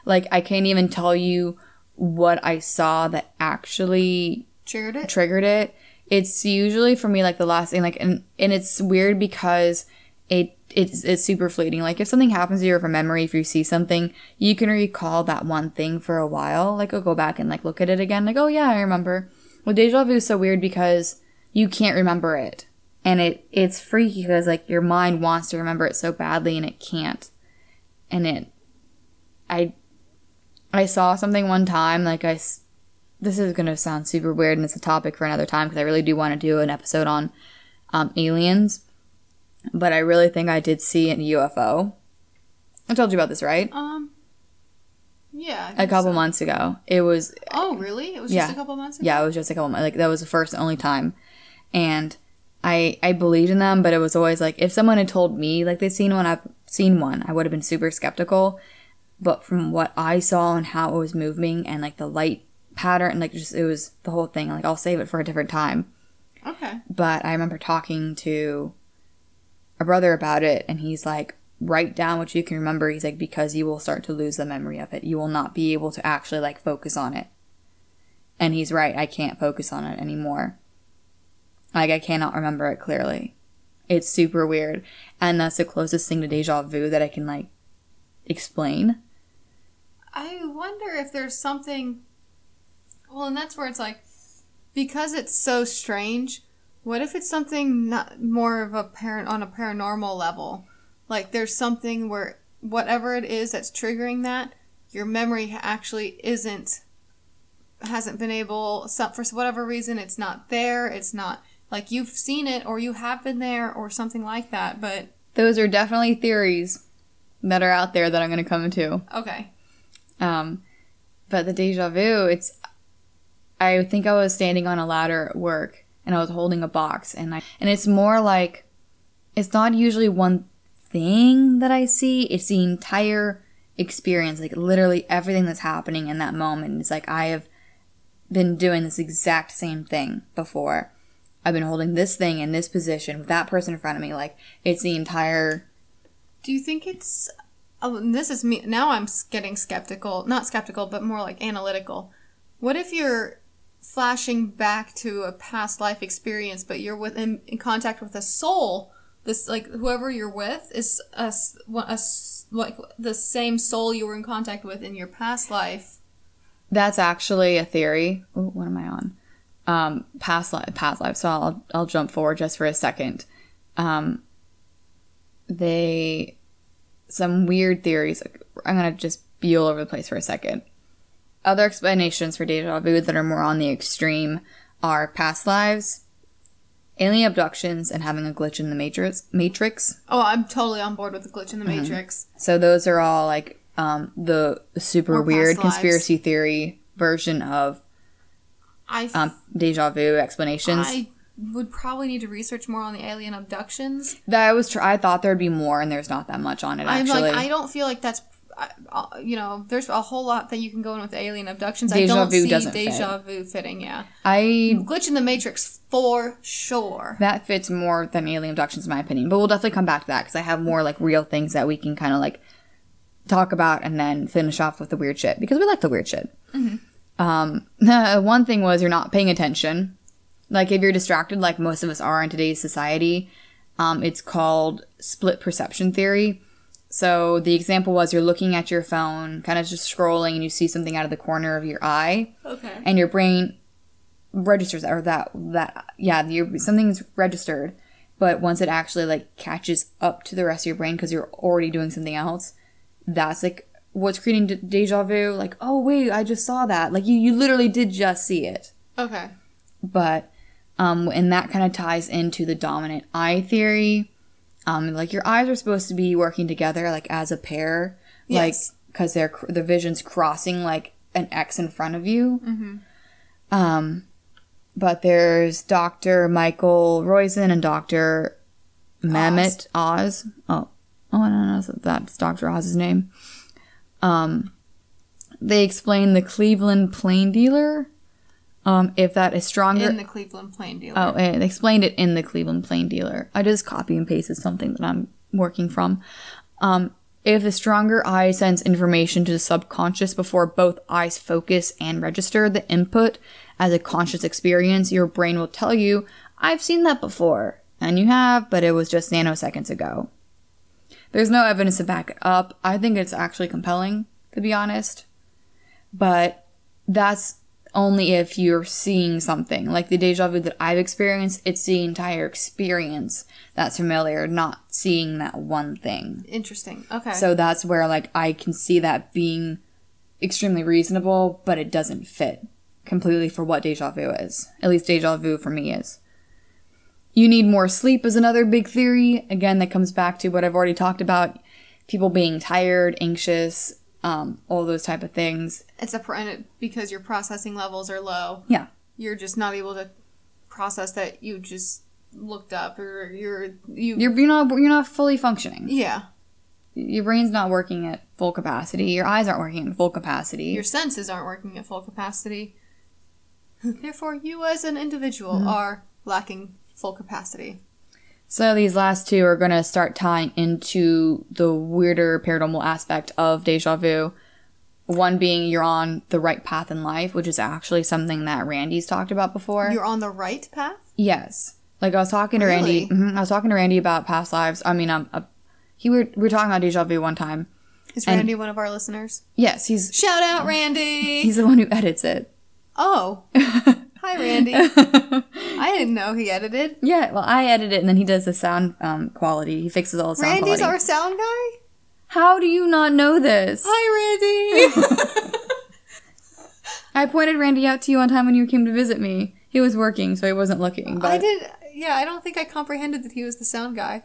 Like, I can't even tell you what I saw that actually... Triggered it? Triggered it. It's usually, for me, like, the last thing, like, and, and it's weird because it it's, it's super fleeting. Like, if something happens to you or from memory, if you see something, you can recall that one thing for a while. Like, I'll go back and, like, look at it again. Like, oh, yeah, I remember. Well, deja vu is so weird because you can't remember it. And it it's freaky because, like, your mind wants to remember it so badly and it can't. And it... I, I saw something one time, like, I... This is going to sound super weird, and it's a topic for another time, because I really do want to do an episode on um, aliens. But I really think I did see a U F O. I told you about this, right? Um, yeah. A couple so. months ago. It was... Oh, really? It was yeah. just a couple months ago? Yeah, it was just a couple months. Like, that was the first and only time. And I I believed in them, but it was always like, if someone had told me, like, they'd seen one, I've seen one, I would have been super skeptical. But from what I saw and how it was moving and, like, the light pattern, like, just, it was the whole thing. Like, I'll save it for a different time. Okay. But I remember talking to a brother about it, and he's like, write down what you can remember. He's like, because you will start to lose the memory of it. You will not be able to actually, like, focus on it. And he's right. I can't focus on it anymore. Like, I cannot remember it clearly. It's super weird. And that's the closest thing to deja vu that I can, like, explain. I wonder if there's something... Well, and that's where it's like, because it's so strange, what if it's something not more of a par- on a paranormal level? Like, there's something where whatever it is that's triggering that, your memory actually isn't... hasn't been able, for whatever reason, it's not there, it's not, like, you've seen it, or you have been there, or something like that, but... Those are definitely theories that are out there that I'm going to come to. Okay. Um, but the deja vu, it's, I think I was standing on a ladder at work, and I was holding a box, and I, and it's more like, it's not usually one thing that I see, it's the entire experience, like, literally everything that's happening in that moment. It's like, I have been doing this exact same thing before. I've been holding this thing in this position with that person in front of me. Like, it's the entire... Do you think it's... Oh, this is me. Now I'm getting skeptical. Not skeptical, but more like analytical. What if you're flashing back to a past life experience, but you're with, in, in contact with a soul? This, like, whoever you're with is a, a, like, the same soul you were in contact with in your past life. That's actually a theory. Ooh, what am I on? Um, past life, past life. So I'll I'll jump forward just for a second. Um, they, some weird theories. I'm gonna just be all over the place for a second. Other explanations for deja vu that are more on the extreme are past lives, alien abductions, and having a glitch in the matrix. Matrix. Oh, I'm totally on board with the glitch in the mm-hmm. matrix. So those are all, like, Um, the super weird lives. Conspiracy theory version of I f- um, deja vu explanations. I would probably need to research more on the alien abductions. That I was, tr- I thought there'd be more, and there's not that much on it. Actually, I'm like, I don't feel like that's, I, you know, there's a whole lot that you can go in with alien abductions. Deja I don't vu see doesn't deja fit. vu fitting. Yeah, I glitch in the matrix for sure. That fits more than alien abductions, in my opinion. But we'll definitely come back to that because I have more, like, real things that we can kind of, like, talk about and then finish off with the weird shit because we like the weird shit. Mm-hmm. Um, one thing was you're not paying attention. Like, if you're distracted, like most of us are in today's society, um, it's called split perception theory. So the example was you're looking at your phone, kind of just scrolling, and you see something out of the corner of your eye. Okay. And your brain registers or that that yeah, your, something's registered, but once it actually, like, catches up to the rest of your brain because you're already doing something else. That's, like, what's creating de- deja vu. Like, oh, wait, I just saw that. Like, you, you literally did just see it. Okay. But, um, and that kind of ties into the dominant eye theory. Um, like, your eyes are supposed to be working together, like, as a pair. Yes. Like, because they're, the vision's crossing, like, an X in front of you. Mm-hmm. Um, but there's Doctor Michael Roizen and Doctor Mehmet Oz. Oh. Oh, no, no, no, that's Doctor Oz's name. Um, they explain the Cleveland Plain Dealer. Um, if that is stronger... In the Cleveland Plain Dealer. Oh, they explained it in the Cleveland Plain Dealer. I just copy and pasted something that I'm working from. Um, if the stronger eye sends information to the subconscious before both eyes focus and register the input as a conscious experience, your brain will tell you, I've seen that before. And you have, but it was just nanoseconds ago. There's no evidence to back it up. I think it's actually compelling, to be honest. But that's only if you're seeing something. Like the deja vu that I've experienced, it's the entire experience that's familiar, not seeing that one thing. Interesting. Okay. So that's where, like, I can see that being extremely reasonable, but it doesn't fit completely for what deja vu is. At least deja vu for me is. You need more sleep is another big theory. Again, that comes back to what I've already talked about. People being tired, anxious, um, all those type of things. It's a, and it, because your processing levels are low. Yeah. You're just not able to process that you just looked up or you're... You, you're, you're, not, you're not fully functioning. Yeah. your brain's not working at full capacity. Your eyes aren't working at full capacity. Your senses aren't working at full capacity. Therefore, you as an individual mm-hmm. are lacking full capacity. So these last two are going to start tying into the weirder paranormal aspect of deja vu. One being you're on the right path in life, which is actually something that Randy's talked about before. You're on the right path? Yes. Like, I was talking to really? Randy. Mm-hmm, I was talking to Randy about past lives. I mean, I'm, I, he were, we were talking about deja vu one time. Is and Randy one of our listeners? Yes. he's Shout out, Randy! He's the one who edits it. Oh. Hi, Randy. I didn't know he edited. Yeah, well, I edit it, and then he does the sound um, quality. He fixes all the sound Randy's quality. Randy's our sound guy? How do you not know this? Hi, Randy! I pointed Randy out to you one time when you came to visit me. He was working, so he wasn't looking. But... I did. Yeah, I don't think I comprehended that he was the sound guy.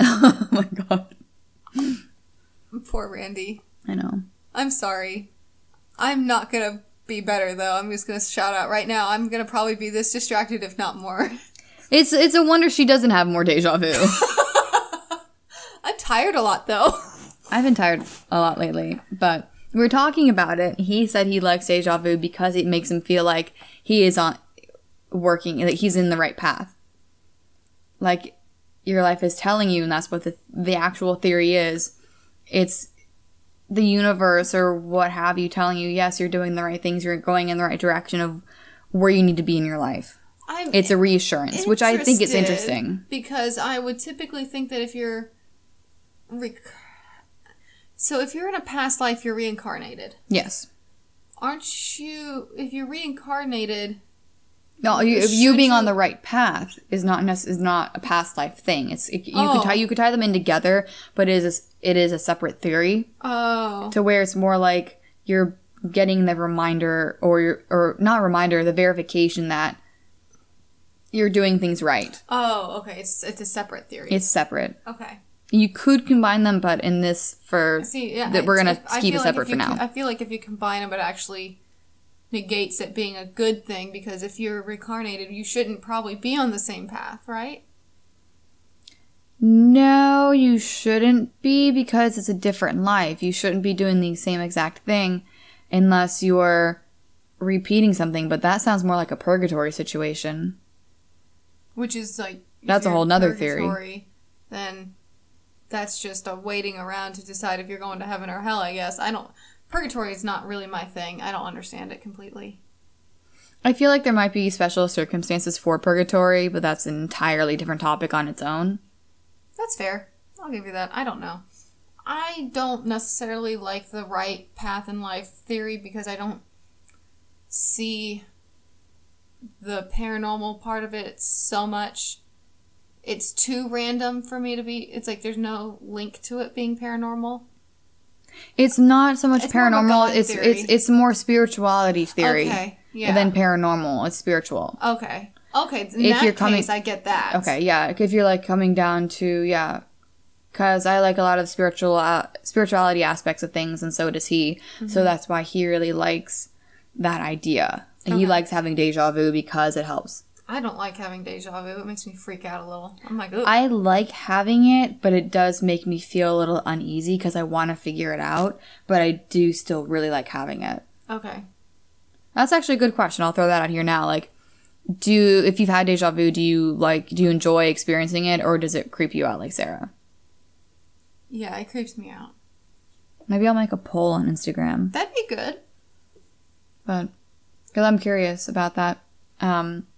Oh, my God. Poor Randy. I know. I'm sorry. I'm not going to... be better though. I'm just gonna shout out right now. I'm gonna probably be this distracted, if not more. It's it's a wonder she doesn't have more deja vu. I'm tired a lot though. I've been tired a lot lately, but we were talking about it. He said he likes deja vu because it makes him feel like he is on working, like he's in the right path. Like your life is telling you, and that's what the the actual theory is. It's the universe or what have you telling you, yes, you're doing the right things, you're going in the right direction of where you need to be in your life. I'm it's a reassurance, which I think is interesting. Because I would typically think that if you're... Rec- so if you're in a past life, you're reincarnated. Yes. Aren't you... If you're reincarnated... No, you, you being you... on the right path is not nec- is not a past life thing. It's it, you oh. could tie you could tie them in together, but it is a, it is a separate theory. Oh, to where it's more like you're getting the reminder or you're, or not reminder, the verification that you're doing things right. Oh, okay, it's it's a separate theory. It's separate. Okay, you could combine them, but in this for See, yeah, that we're gonna I, keep I it separate like for now. Can, I feel like if you combine them, it actually negates it being a good thing, because if you're reincarnated, you shouldn't probably be on the same path, right? No, you shouldn't be, because it's a different life. You shouldn't be doing the same exact thing unless you're repeating something, but that sounds more like a purgatory situation. Which is like... That's a whole nother theory. Then that's just a waiting around to decide if you're going to heaven or hell, I guess. I don't... Purgatory is not really my thing. I don't understand it completely. I feel like there might be special circumstances for purgatory, but that's an entirely different topic on its own. That's fair. I'll give you that. I don't know. I don't necessarily like the right path in life theory because I don't see the paranormal part of it so much. It's too random for me to be... It's like there's no link to it being paranormal. It's not so much it's paranormal. It's theory. it's it's more spirituality theory okay, yeah. than paranormal. It's spiritual. Okay. Okay. In if that you're coming, case, I get that. Okay. Yeah. If you're like coming down to yeah, because I like a lot of spiritual uh, spirituality aspects of things, and so does he. Mm-hmm. So that's why he really likes that idea. And okay. He likes having deja vu because it helps. I don't like having deja vu. It makes me freak out a little. I'm like, ooh. I like having it, but it does make me feel a little uneasy because I want to figure it out, but I do still really like having it. Okay. That's actually a good question. I'll throw that out here now. Like, do if you've had deja vu, do you like do you enjoy experiencing it, or does it creep you out like Sarah? Yeah, it creeps me out. Maybe I'll make a poll on Instagram. That'd be good. But because I'm curious about that. Um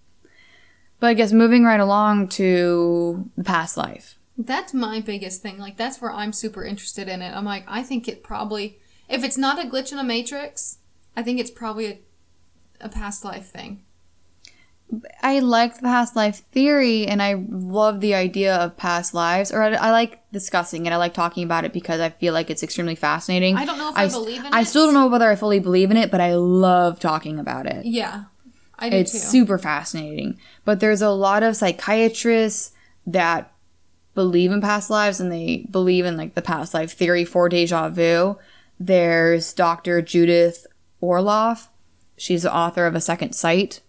But I guess moving right along to the past life. That's my biggest thing. Like, that's where I'm super interested in it. I'm like, I think it probably... If it's not a glitch in a matrix, I think it's probably a, a past life thing. I like the past life theory, and I love the idea of past lives. Or I, I like discussing it. I like talking about it because I feel like it's extremely fascinating. I don't know if I, I believe in I it. I still don't know whether I fully believe in it, but I love talking about it. Yeah. I do it's too. Super fascinating. But there's a lot of psychiatrists that believe in past lives, and they believe in like the past life theory for deja vu. There's Doctor Judith Orloff. She's the author of A Second Sight,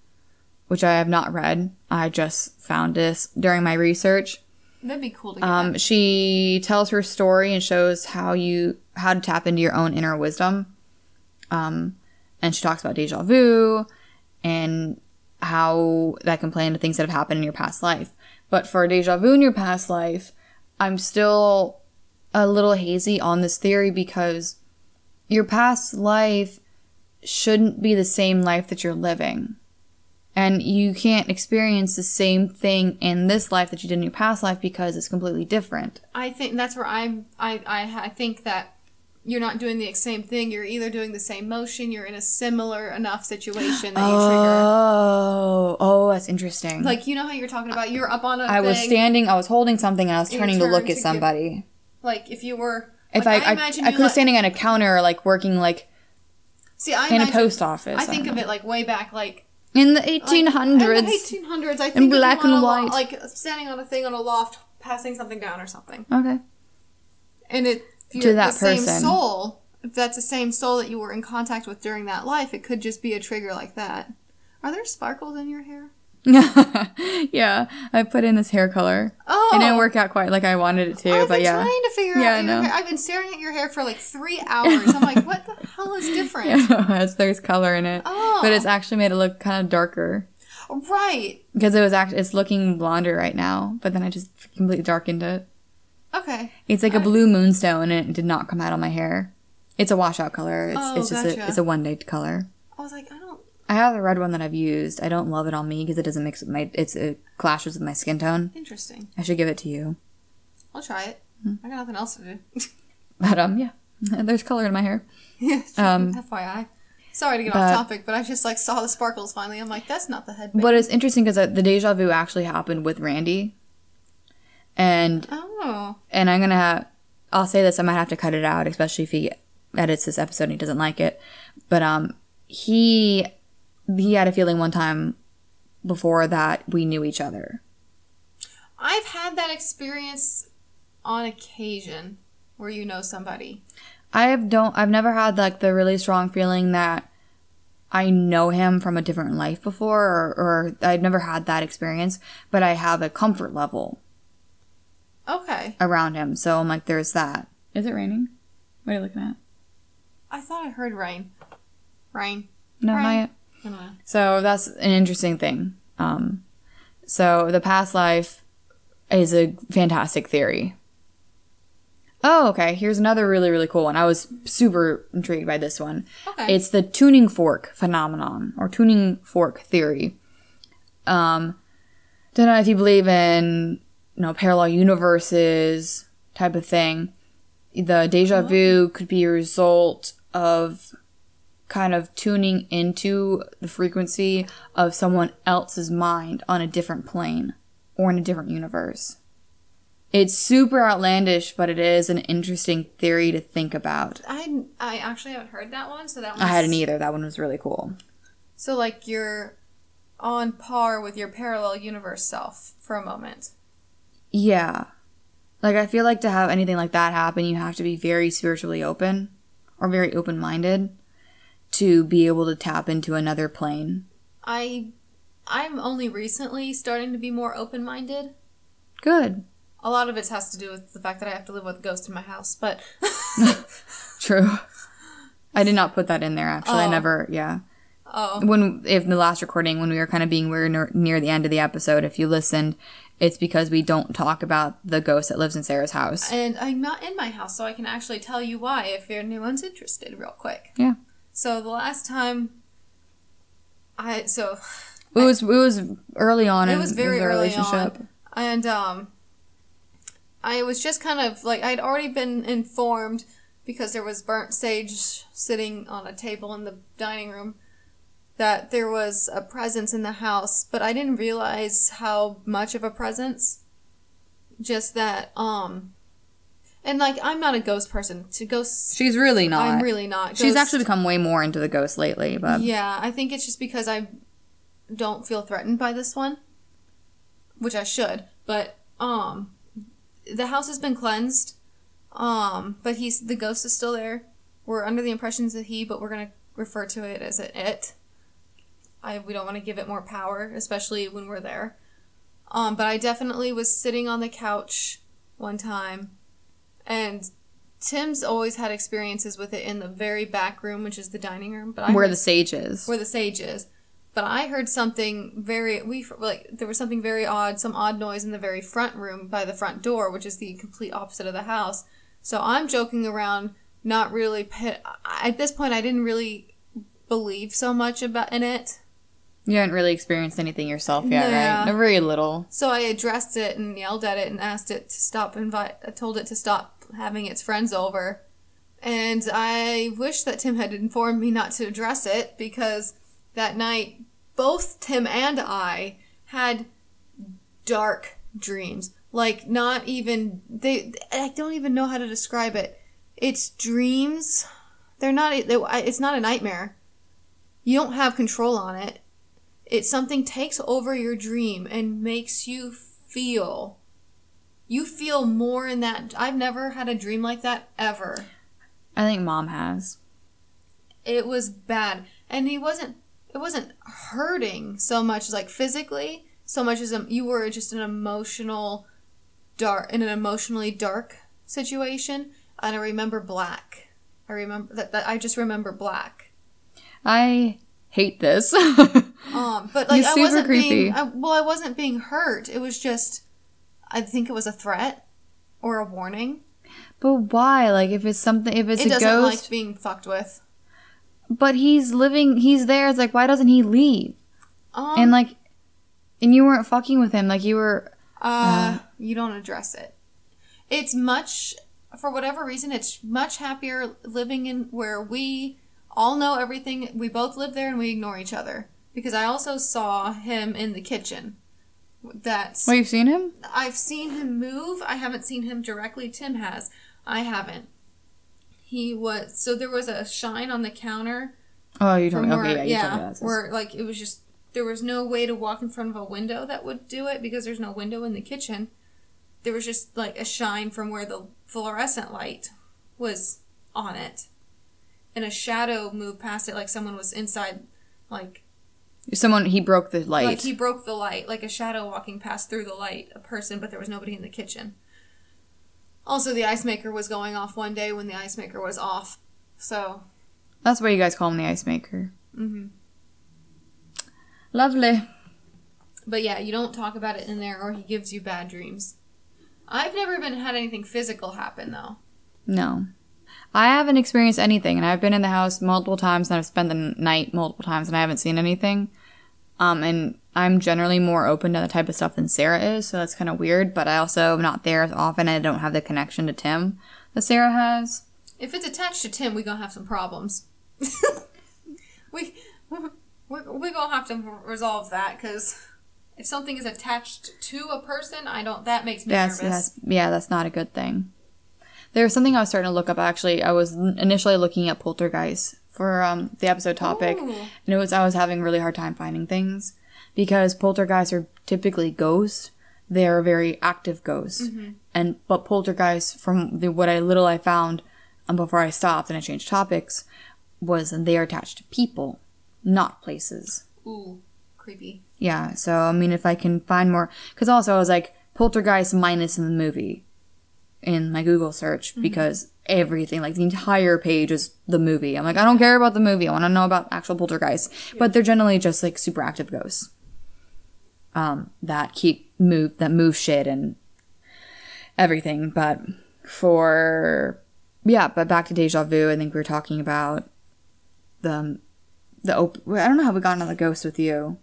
which I have not read. I just found this during my research. That'd be cool to get um, that. She tells her story and shows how you how to tap into your own inner wisdom. Um, and she talks about deja vu and how that can play into things that have happened in your past life. But for deja vu in your past life, I'm still a little hazy on this theory because your past life shouldn't be the same life that you're living. And you can't experience the same thing in this life that you did in your past life because it's completely different. I think that's where I'm, I, I, I think that you're not doing the same thing. You're either doing the same motion. You're in a similar enough situation that you oh, trigger. Oh, oh, that's interesting. Like, you know how you're talking about you're up on a I thing, was standing, I was holding something and I was turning to look at somebody. Like, if you were... If like, I, I, I, I could have like, standing on a counter, or like, working, like, see, I in imagine, a post office. I, I think know. of it, like, way back, like... In the eighteen hundreds. Like, in the eighteen hundreds, I think. In black and white. Lo- like, standing on a thing on a loft, passing something down or something. Okay. And it, if you're to that the person. Same soul, if that's the same soul that you were in contact with during that life, it could just be a trigger like that. Are there sparkles in your hair? Yeah, I put in this hair color. Oh, it didn't work out quite like I wanted it to. I've but been yeah, trying to figure yeah, out. Yeah, no. I've been staring at your hair for like three hours. I'm like, what the hell is different? Yeah, there's color in it, oh. but it's actually made it look kind of darker. Right. Because it was act- it's looking blonder right now, but then I just completely darkened it. Okay. It's like All a right. blue moonstone, and it did not come out on my hair. It's a washout color. It's, oh, it's just gotcha. a, it's a one day color. I was like, I don't. I have the red one that I've used. I don't love it on me because it doesn't mix with my... It's, it clashes with my skin tone. Interesting. I should give it to you. I'll try it. Mm-hmm. I got nothing else to do. But, um, yeah. There's color in my hair. Yes. Um, F Y I. Sorry to get but, off topic, but I just, like, saw the sparkles finally. I'm like, that's not the headband. But it's interesting because the deja vu actually happened with Randy. And... Oh. And I'm going to have... I'll say this. I might have to cut it out, especially if he edits this episode and he doesn't like it. But, um, he... He had a feeling one time before that we knew each other. I've had that experience on occasion where you know somebody. I have don't I've never had like the really strong feeling that I know him from a different life before or, or I've never had that experience, but I have a comfort level. Okay. Around him. So I'm like, there's that. Is it raining? What are you looking at? I thought I heard rain. Rain. No, rain. Not yet. So that's an interesting thing. Um, so the past life is a fantastic theory. Oh, okay. Here's another really, really cool one. I was super intrigued by this one. Okay. It's the tuning fork phenomenon or tuning fork theory. Um, don't know if you believe in, you know, parallel universes type of thing. The deja vu could be a result of... kind of tuning into the frequency of someone else's mind on a different plane or in a different universe. It's super outlandish, but it is an interesting theory to think about. I, I actually haven't heard that one, so that one I hadn't either. That one was really cool. So, like, you're on par with your parallel universe self for a moment. Yeah. Like, I feel like to have anything like that happen, you have to be very spiritually open or very open-minded to be able to tap into another plane. I, I'm only recently starting to be more open-minded. Good. A lot of it has to do with the fact that I have to live with a ghost in my house, but... True. I did not put that in there, actually. Oh. I never, yeah. Oh. When, if the last recording, when we were kind of being weird near, near the end of the episode, if you listened, it's because we don't talk about the ghost that lives in Sarah's house. And I'm not in my house, so I can actually tell you why if you're anyone's interested real quick. Yeah. So the last time, I so it was I, it was early on. It was very in the early relationship. on, and um, I was just kind of like I'd already been informed because there was burnt sage sitting on a table in the dining room that there was a presence in the house, but I didn't realize how much of a presence. Just that um. And, like, I'm not a ghost person. To ghosts... She's really not. I'm really not. Ghosts, she's actually become way more into the ghost lately, but... Yeah, I think it's just because I don't feel threatened by this one. Which I should. But, um... the house has been cleansed. Um, but he's... The ghost is still there. We're under the impressions that he, but we're gonna refer to it as an it. I, we don't want to give it more power, especially when we're there. Um, but I definitely was sitting on the couch one time, and Tim's always had experiences with it in the very back room, which is the dining room. But I where heard, the sage is. Where the sage is. But I heard something very, we like there was something very odd, some odd noise in the very front room by the front door, which is the complete opposite of the house. So I'm joking around, not really, pit, at this point I didn't really believe so much about in it. You haven't really experienced anything yourself yet, yeah. right? No, very little. So I addressed it and yelled at it and asked it to stop, invite, told it to stop having its friends over. And I wish that Tim had informed me not to address it, because that night both Tim and I had dark dreams. Like, not even, they, I don't even know how to describe it. It's dreams. They're not, it's not a nightmare. You don't have control on it. It's something takes over your dream and makes you feel, you feel more in that. I've never had a dream like that ever. I think Mom has. It was bad. And he wasn't, it wasn't hurting so much as like physically, so much as you were just an emotional dark, in an emotionally dark situation. And I remember black. I remember that, that I just remember black. I hate this. um, but like You're I super wasn't creepy. being I, well, I wasn't being hurt. It was just, I think it was a threat or a warning. But why? Like if it's something, if it's it a ghost, it doesn't like being fucked with. But he's living. He's there. It's like, why doesn't he leave? Um, and like, and you weren't fucking with him. Like you were. Uh, uh, you don't address it. It's much. For whatever reason, it's much happier living in where we all know everything. We both live there and we ignore each other. Because I also saw him in the kitchen. That's. Well, you've seen him? I've seen him move. I haven't seen him directly. Tim has. I haven't. He was. So there was a shine on the counter. Oh, you told me. Where, okay, yeah, you yeah, told me that. Where, like, it was just. There was no way to walk in front of a window that would do it because there's no window in the kitchen. There was just, like, a shine from where the fluorescent light was on it, and a shadow moved past it like someone was inside, like someone he broke the light like he broke the light like a shadow walking past through the light, a person, but there was nobody in the kitchen. Also, the ice maker was going off one day when the ice maker was off, so that's why you guys call him the ice maker. Mm-hmm. Lovely. But yeah, you don't talk about it in there or he gives you bad dreams. I've never been had anything physical happen, though. No. I haven't experienced anything, and I've been in the house multiple times, and I've spent the night multiple times, and I haven't seen anything. Um, and I'm generally more open to that type of stuff than Sarah is, so that's kind of weird, but I also am not there as often, and I don't have the connection to Tim that Sarah has. If it's attached to Tim, we're going to have some problems. we, we're we're going to have to resolve that, because if something is attached to a person, I don't. That makes me yes, nervous. Yes, yeah, that's not a good thing. There was something I was starting to look up. Actually, I was initially looking at poltergeist for um, the episode topic, Ooh. and it was I was having a really hard time finding things because poltergeists are typically ghosts. They are very active ghosts, mm-hmm. and but poltergeists, from the, what I little I found um, before I stopped and I changed topics, was they are attached to people, not places. Ooh, creepy. Yeah, so, I mean, if I can find more. Because also, I was like, poltergeist minus in the movie in my Google search, mm-hmm. because everything, like, the entire page is the movie. I'm like, I don't care about the movie. I want to know about actual poltergeists. Yeah. But they're generally just, like, super active ghosts um, that keep move, that move shit and everything. But for, yeah, but back to Deja Vu, I think we were talking about the, the op- I don't know how we got on the ghost with you.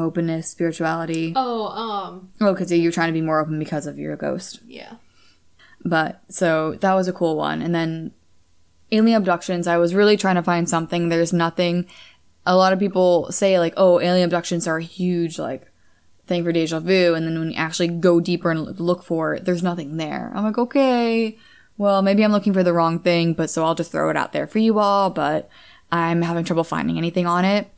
Openness, spirituality. Oh, um. Oh, because you're trying to be more open because of your ghost. Yeah. But, so, that was a cool one. And then, alien abductions, I was really trying to find something. There's nothing. A lot of people say, like, oh, alien abductions are a huge, like, thing for Deja Vu. And then when you actually go deeper and look for it, there's nothing there. I'm like, okay, well, maybe I'm looking for the wrong thing, but so I'll just throw it out there for you all. But I'm having trouble finding anything on it.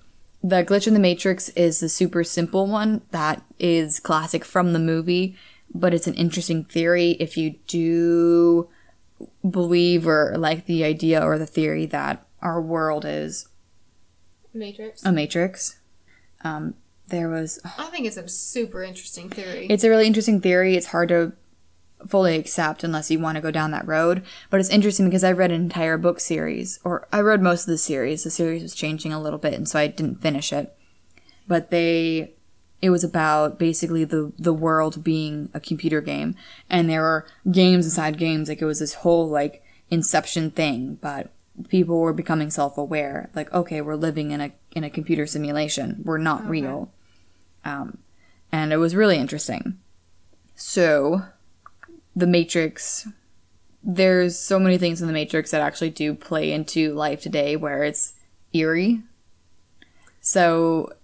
The glitch in the Matrix is the super simple one that is classic from the movie, but it's an interesting theory if you do believe or like the idea or the theory that our world is Matrix. A Matrix. Um, there was... Oh, I think it's a super interesting theory. It's a really interesting theory. It's hard to fully accept unless you want to go down that road. But it's interesting because I read an entire book series, or I read most of the series. The series was changing a little bit, and so I didn't finish it. But they... It was about basically the, the world being a computer game. And there were games inside games. Like, it was this whole, like, inception thing. But people were becoming self-aware. Like, okay, we're living in a in a computer simulation. We're not okay. real. Um, and it was really interesting. So, The Matrix. There's so many things in The Matrix that actually do play into life today where it's eerie. So...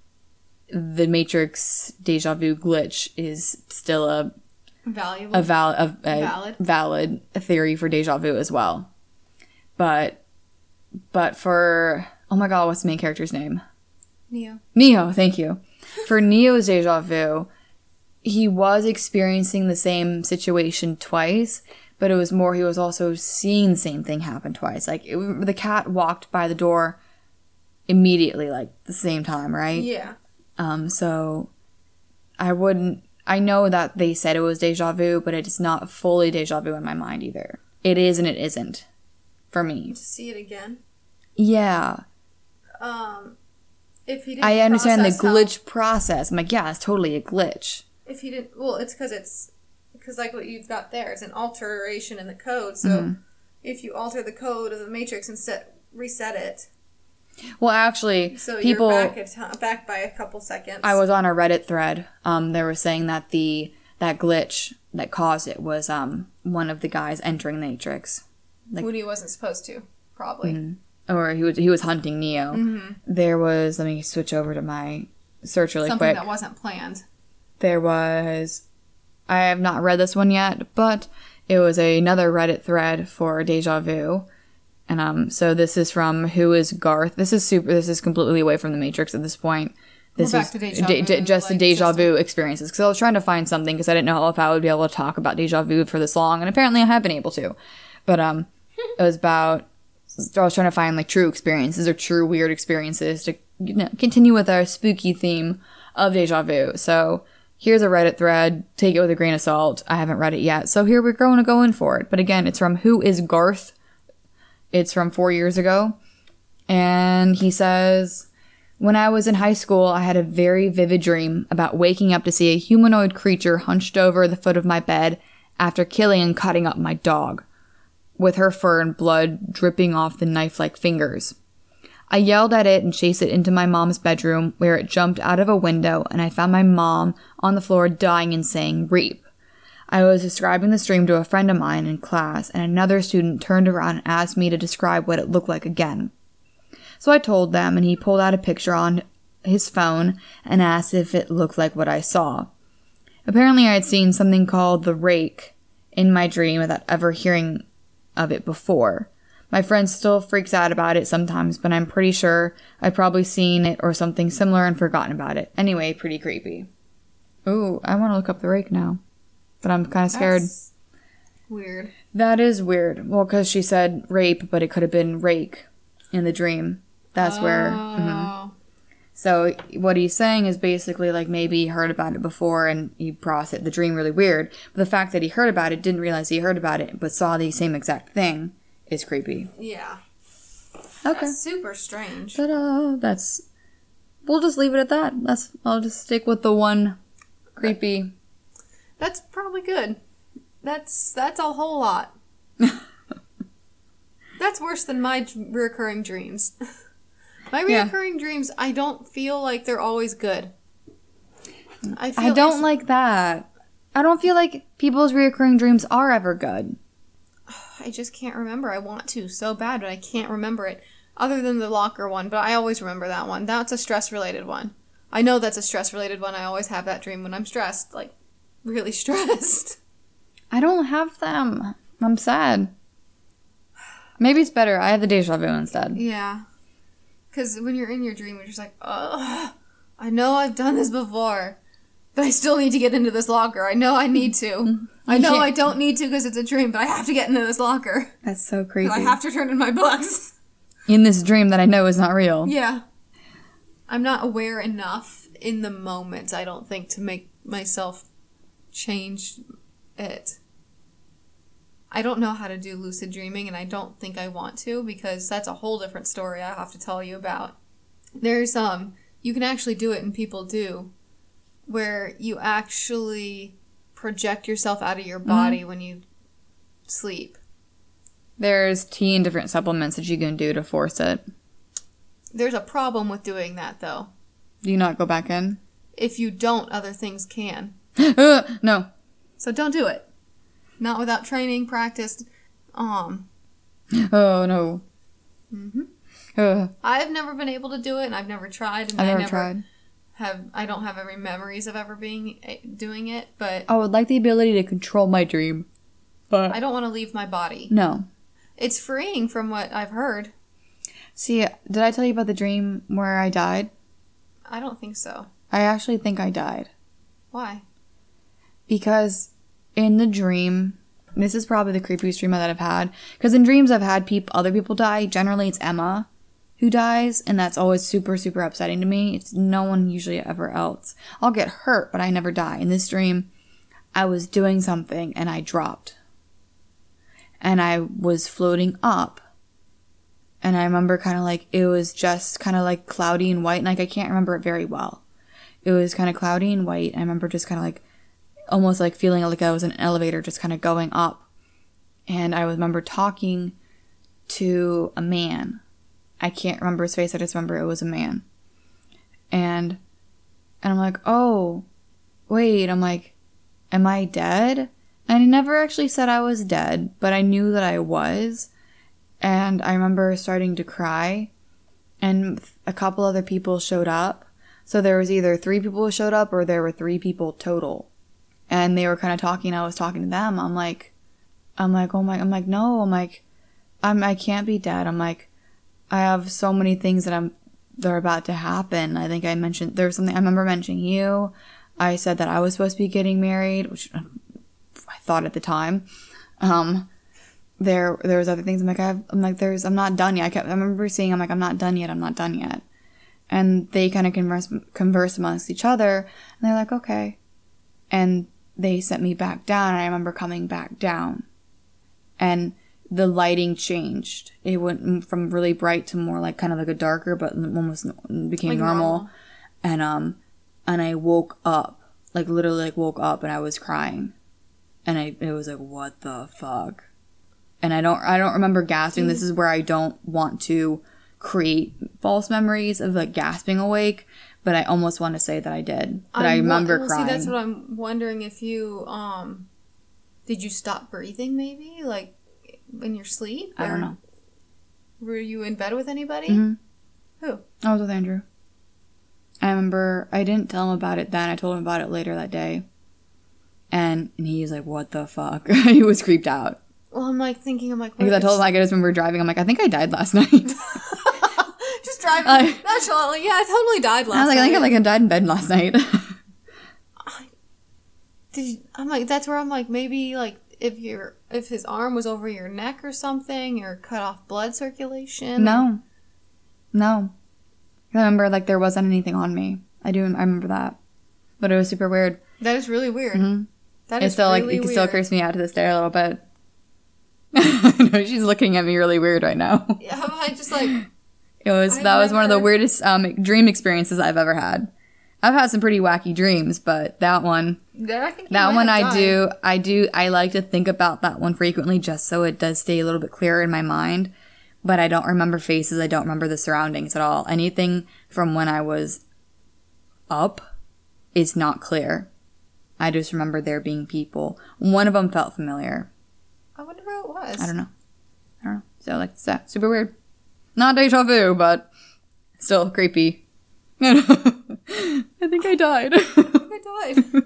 The Matrix deja vu glitch is still a valuable, a, val- a, a valid. valid theory for deja vu as well. But, but for, oh my god, what's the main character's name? Neo. Neo, thank you. For Neo's deja vu, he was experiencing the same situation twice, but it was more he was also seeing the same thing happen twice. Like, it, the cat walked by the door immediately, like, the same time, right? Yeah. Um, so I wouldn't, I know that they said it was deja vu, but it's not fully deja vu in my mind either. It is and it isn't for me. To see it again? Yeah. Um, if he didn't I understand the glitch how, process. I'm like, yeah, it's totally a glitch. If he didn't, well, it's because it's, because like what you've got there is an alteration in the code. So mm-hmm. if you alter the code of the Matrix and set, reset it. Well, actually, so people... So you're back, a t- back by a couple seconds. I was on a Reddit thread. Um, they were saying that the that glitch that caused it was um one of the guys entering the Matrix. Like, when he wasn't supposed to, probably. Mm-hmm. Or he was, he was hunting Neo. Mm-hmm. There was... Let me switch over to my search really Something quick. Something that wasn't planned. There was... I have not read this one yet, but it was a, another Reddit thread for Deja Vu. And um, so this is from Who Is Garth? This is super. This is completely away from the Matrix at this point. This We're back to deja de- vu, de- just like the deja just vu a- experiences. Because I was trying to find something because I didn't know if I would be able to talk about deja vu for this long, and apparently I have been able to. But um, it was about I was trying to find like true experiences or true weird experiences to you know, continue with our spooky theme of deja vu. So here's a Reddit thread. Take it with a grain of salt. I haven't read it yet, so here we're going to go in for it. But again, it's from Who Is Garth? It's from four years ago, and he says, when I was in high school, I had a very vivid dream about waking up to see a humanoid creature hunched over the foot of my bed after killing and cutting up my dog, with her fur and blood dripping off the knife-like fingers. I yelled at it and chased it into my mom's bedroom, where it jumped out of a window, and I found my mom on the floor dying and saying, "Rape." I was describing this dream to a friend of mine in class, and another student turned around and asked me to describe what it looked like again. So I told them, and he pulled out a picture on his phone and asked if it looked like what I saw. Apparently I had seen something called the rake in my dream without ever hearing of it before. My friend still freaks out about it sometimes, but I'm pretty sure I've probably seen it or something similar and forgotten about it. Anyway, pretty creepy. Ooh, I want to look up the rake now. But I'm kind of scared. That's weird. That is weird. Well, because she said rape, but it could have been rake in the dream. That's oh. where... Mm-hmm. So what he's saying is basically like maybe he heard about it before and he processed the dream really weird. But the fact that he heard about it, didn't realize he heard about it, but saw the same exact thing is creepy. Yeah. Okay. That's super strange. Ta-da. That's... We'll just leave it at that. That's. I'll just stick with the one creepy... But- That's probably good. That's that's a whole lot. That's worse than my d- recurring dreams. My yeah. recurring dreams, I don't feel like they're always good. I, feel I don't like, like that. I don't feel like people's recurring dreams are ever good. I just can't remember. I want to so bad, but I can't remember it. Other than the locker one, but I always remember that one. That's a stress-related one. I know that's a stress-related one. I always have that dream when I'm stressed, like... really stressed. I don't have them. I'm sad. Maybe it's better. I have the deja vu instead. Yeah. Because when you're in your dream, you're just like, oh, I know I've done this before, but I still need to get into this locker. I know I need to. I know I don't need to because it's a dream, but I have to get into this locker. That's so creepy. I have to turn in my books. In this dream that I know is not real. Yeah. I'm not aware enough in the moment, I don't think, to make myself change it. I don't know how to do lucid dreaming, and I don't think I want to, because that's a whole different story I have to tell you about. There's, um, you can actually do it, and people do, where you actually project yourself out of your body mm-hmm. when you sleep. There's tea and different supplements that you can do to force it. There's a problem with doing that, though. Do you not go back in? If you don't, other things can. No. So don't do it. Not without training, practice. Um. Oh, no. Mm-hmm. Uh. I've never been able to do it, and I've never tried. And I've I never tried. Have, I don't have any memories of ever being doing it, but... I would like the ability to control my dream. But I don't want to leave my body. No. It's freeing from what I've heard. See, did I tell you about the dream where I died? I don't think so. I actually think I died. Why? Because... in the dream, this is probably the creepiest dream that I've had, because in dreams I've had people, other people die. Generally, it's Emma who dies, and that's always super, super upsetting to me. It's no one usually ever else. I'll get hurt, but I never die. In this dream, I was doing something, and I dropped. And I was floating up. And I remember kind of like, it was just kind of like cloudy and white, and like I can't remember it very well. It was kind of cloudy and white, and I remember just kind of like, almost like feeling like I was in an elevator just kind of going up. And I remember talking to a man. I can't remember his face. I just remember it was a man. And and I'm like, oh, wait. I'm like, am I dead? And I never actually said I was dead, but I knew that I was. And I remember starting to cry. And a couple other people showed up. So there was either three people who showed up or there were three people total. And they were kind of talking. I was talking to them. I'm like, I'm like, oh my, I'm like, no, I'm like, I'm, I can't be dead. I'm like, I have so many things that I'm, that are about to happen. I think I mentioned, there was something, I remember mentioning you. I said that I was supposed to be getting married, which I thought at the time. Um, there, there was other things. I'm like, I have, I'm like, there's, I'm not done yet. I kept, I remember seeing, I'm like, I'm not done yet. I'm not done yet. And they kind of converse, converse amongst each other. And they're like, okay. And they sent me back down, and I remember coming back down. And the lighting changed. It went from really bright to more like kind of like a darker, but almost became like normal. normal. And um, and I woke up, like literally like woke up, and I was crying. And I it was like, what the fuck? And I don't I don't remember gasping. Mm. This is where I don't want to create false memories of like gasping awake. But I almost want to say that I did. But I'm, I remember well, crying. See, that's what I'm wondering if you, um, did you stop breathing maybe? Like, in your sleep? I don't know. Were you in bed with anybody? Mm-hmm. Who? I was with Andrew. I remember, I didn't tell him about it then. I told him about it later that day. And, and he's like, what the fuck? He was creeped out. Well, I'm like thinking, I'm like, because I told him, like, I just remember driving. I'm like, I think I died last night. Just driving like, nonchalantly. Yeah, I totally died last I was like, night. I think I like I died in bed last night. I, did you, I'm like that's where I'm like maybe like if your if his arm was over your neck or something, or cut off blood circulation. No, no. I remember like there wasn't anything on me. I do. I remember that, but it was super weird. That is really weird. Mm-hmm. That is it's still really like it weird. Still curse me out to this day a little bit. No, she's looking at me really weird right now. Yeah, I just like. It was, that never, was one of the weirdest um, dream experiences I've ever had. I've had some pretty wacky dreams, but that one, I think that one I do, I do, I like to think about that one frequently just so it does stay a little bit clearer in my mind. But I don't remember faces. I don't remember the surroundings at all. Anything from when I was up is not clear. I just remember there being people. One of them felt familiar. I wonder who it was. I don't know. I don't know. So like that, super weird. Not deja vu, but still creepy. I think I died. I think I died.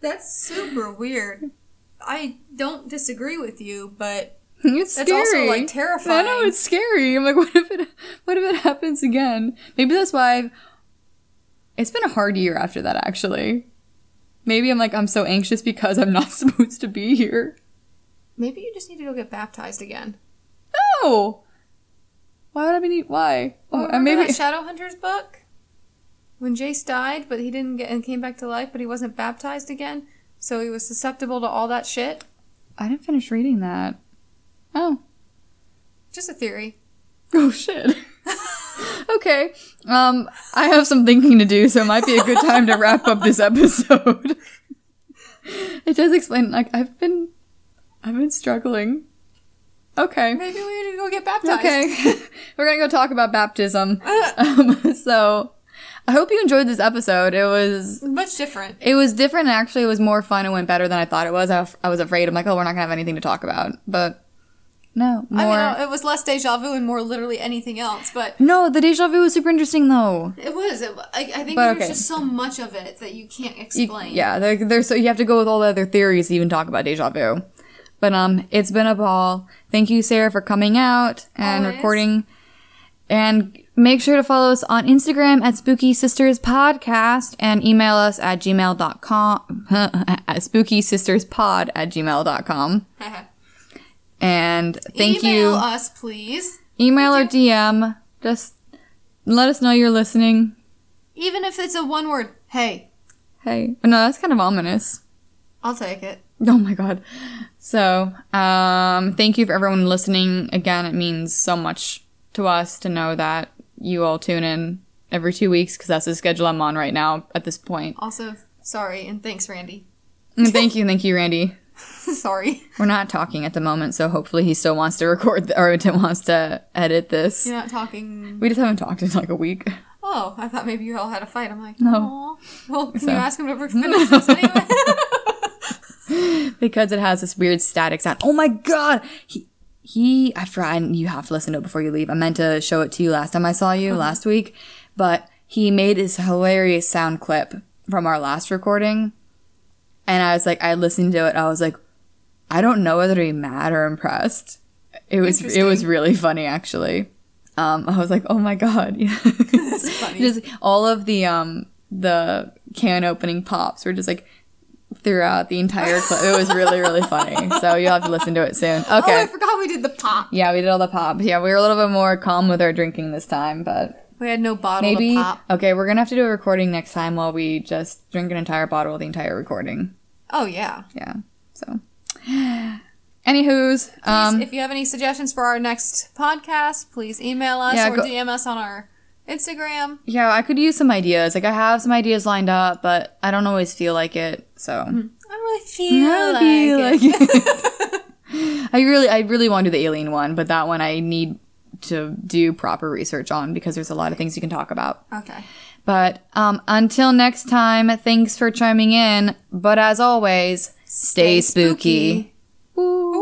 That's super weird. I don't disagree with you, but it's that's scary. Also like terrifying. I know it's scary. I'm like, what if it, what if it happens again? Maybe that's why I've, it's been a hard year after that. Actually, maybe I'm like I'm so anxious because I'm not supposed to be here. Maybe you just need to go get baptized again. No. Why would I be? Need, why? Well, oh, remember maybe that Shadowhunters book? When Jace died, but he didn't get and came back to life, but he wasn't baptized again, so he was susceptible to all that shit. I didn't finish reading that. Oh. Just a theory. Oh, shit. Okay. Um, I have some thinking to do, so it might be a good time to wrap up this episode. It does explain, like, I've been, I've been struggling. Okay. Maybe we need to go get baptized. Okay. We're going to go talk about baptism. Um, so, I hope you enjoyed this episode. It was... much different. It was different, and actually it was more fun. It went better than I thought it was. I, I was afraid. I'm like, oh, we're not going to have anything to talk about. But... no, more... I mean, it was less deja vu and more literally anything else, but... no, the deja vu was super interesting, though. It was. It, I, I think but, there's okay. just so much of it that you can't explain. You, yeah, they're, they're, so you have to go with all the other theories to even talk about deja vu. But um, it's been a ball. Thank you, Sarah, for coming out and Always. recording. And make sure to follow us on Instagram at Spooky Sisters Podcast and email us at gmail dot com, at Spooky Sisters Pod at gmail dot com. And thank email you. Email us, please. Email or D M. Just let us know you're listening. Even if it's a one word, hey. Hey. No, that's kind of ominous. I'll take it. Oh my god. So, um, thank you for everyone listening. Again, it means so much to us to know that you all tune in every two weeks because that's the schedule I'm on right now at this point. Also, sorry and thanks, Randy. Thank you. Thank you, Randy. Sorry. We're not talking at the moment, so hopefully he still wants to record th- or Tim wants to edit this. You're not talking? We just haven't talked in like a week. Oh, I thought maybe you all had a fight. I'm like, no. Aww. Well, can so. you ask him to finish this anyway? Because it has this weird static sound. Oh my god! He, he, I forgot, you have to listen to it before you leave. I meant to show it to you last time I saw you, mm-hmm. last week, but he made this hilarious sound clip from our last recording. And I was like, I listened to it. I was like, I don't know whether to be mad or impressed. It was, it was really funny, actually. Um, I was like, oh my god, yeah. That's funny. Just all of the um the can opening pops were just like throughout the entire clip. It was really, really funny. So you'll have to listen to it soon. Okay. Oh, I forgot we did the pop. Yeah, we did all the pops. Yeah, we were a little bit more calm with our drinking this time, but. We had no bottle Maybe, to pop. Okay, we're going to have to do a recording next time while we just drink an entire bottle of the entire recording. Oh, yeah. Yeah. So, anywhoos. Please, um, if you have any suggestions for our next podcast, please email us yeah, or go- D M us on our Instagram. Yeah, I could use some ideas. Like, I have some ideas lined up, but I don't always feel like it, so. I don't really feel I like, feel like it. it. I really, I really want to do the alien one, but that one I need... to do proper research on because there's a lot of things you can talk about. Okay. But um, until next time, thanks for chiming in. But as always, stay, stay spooky. spooky. Woo.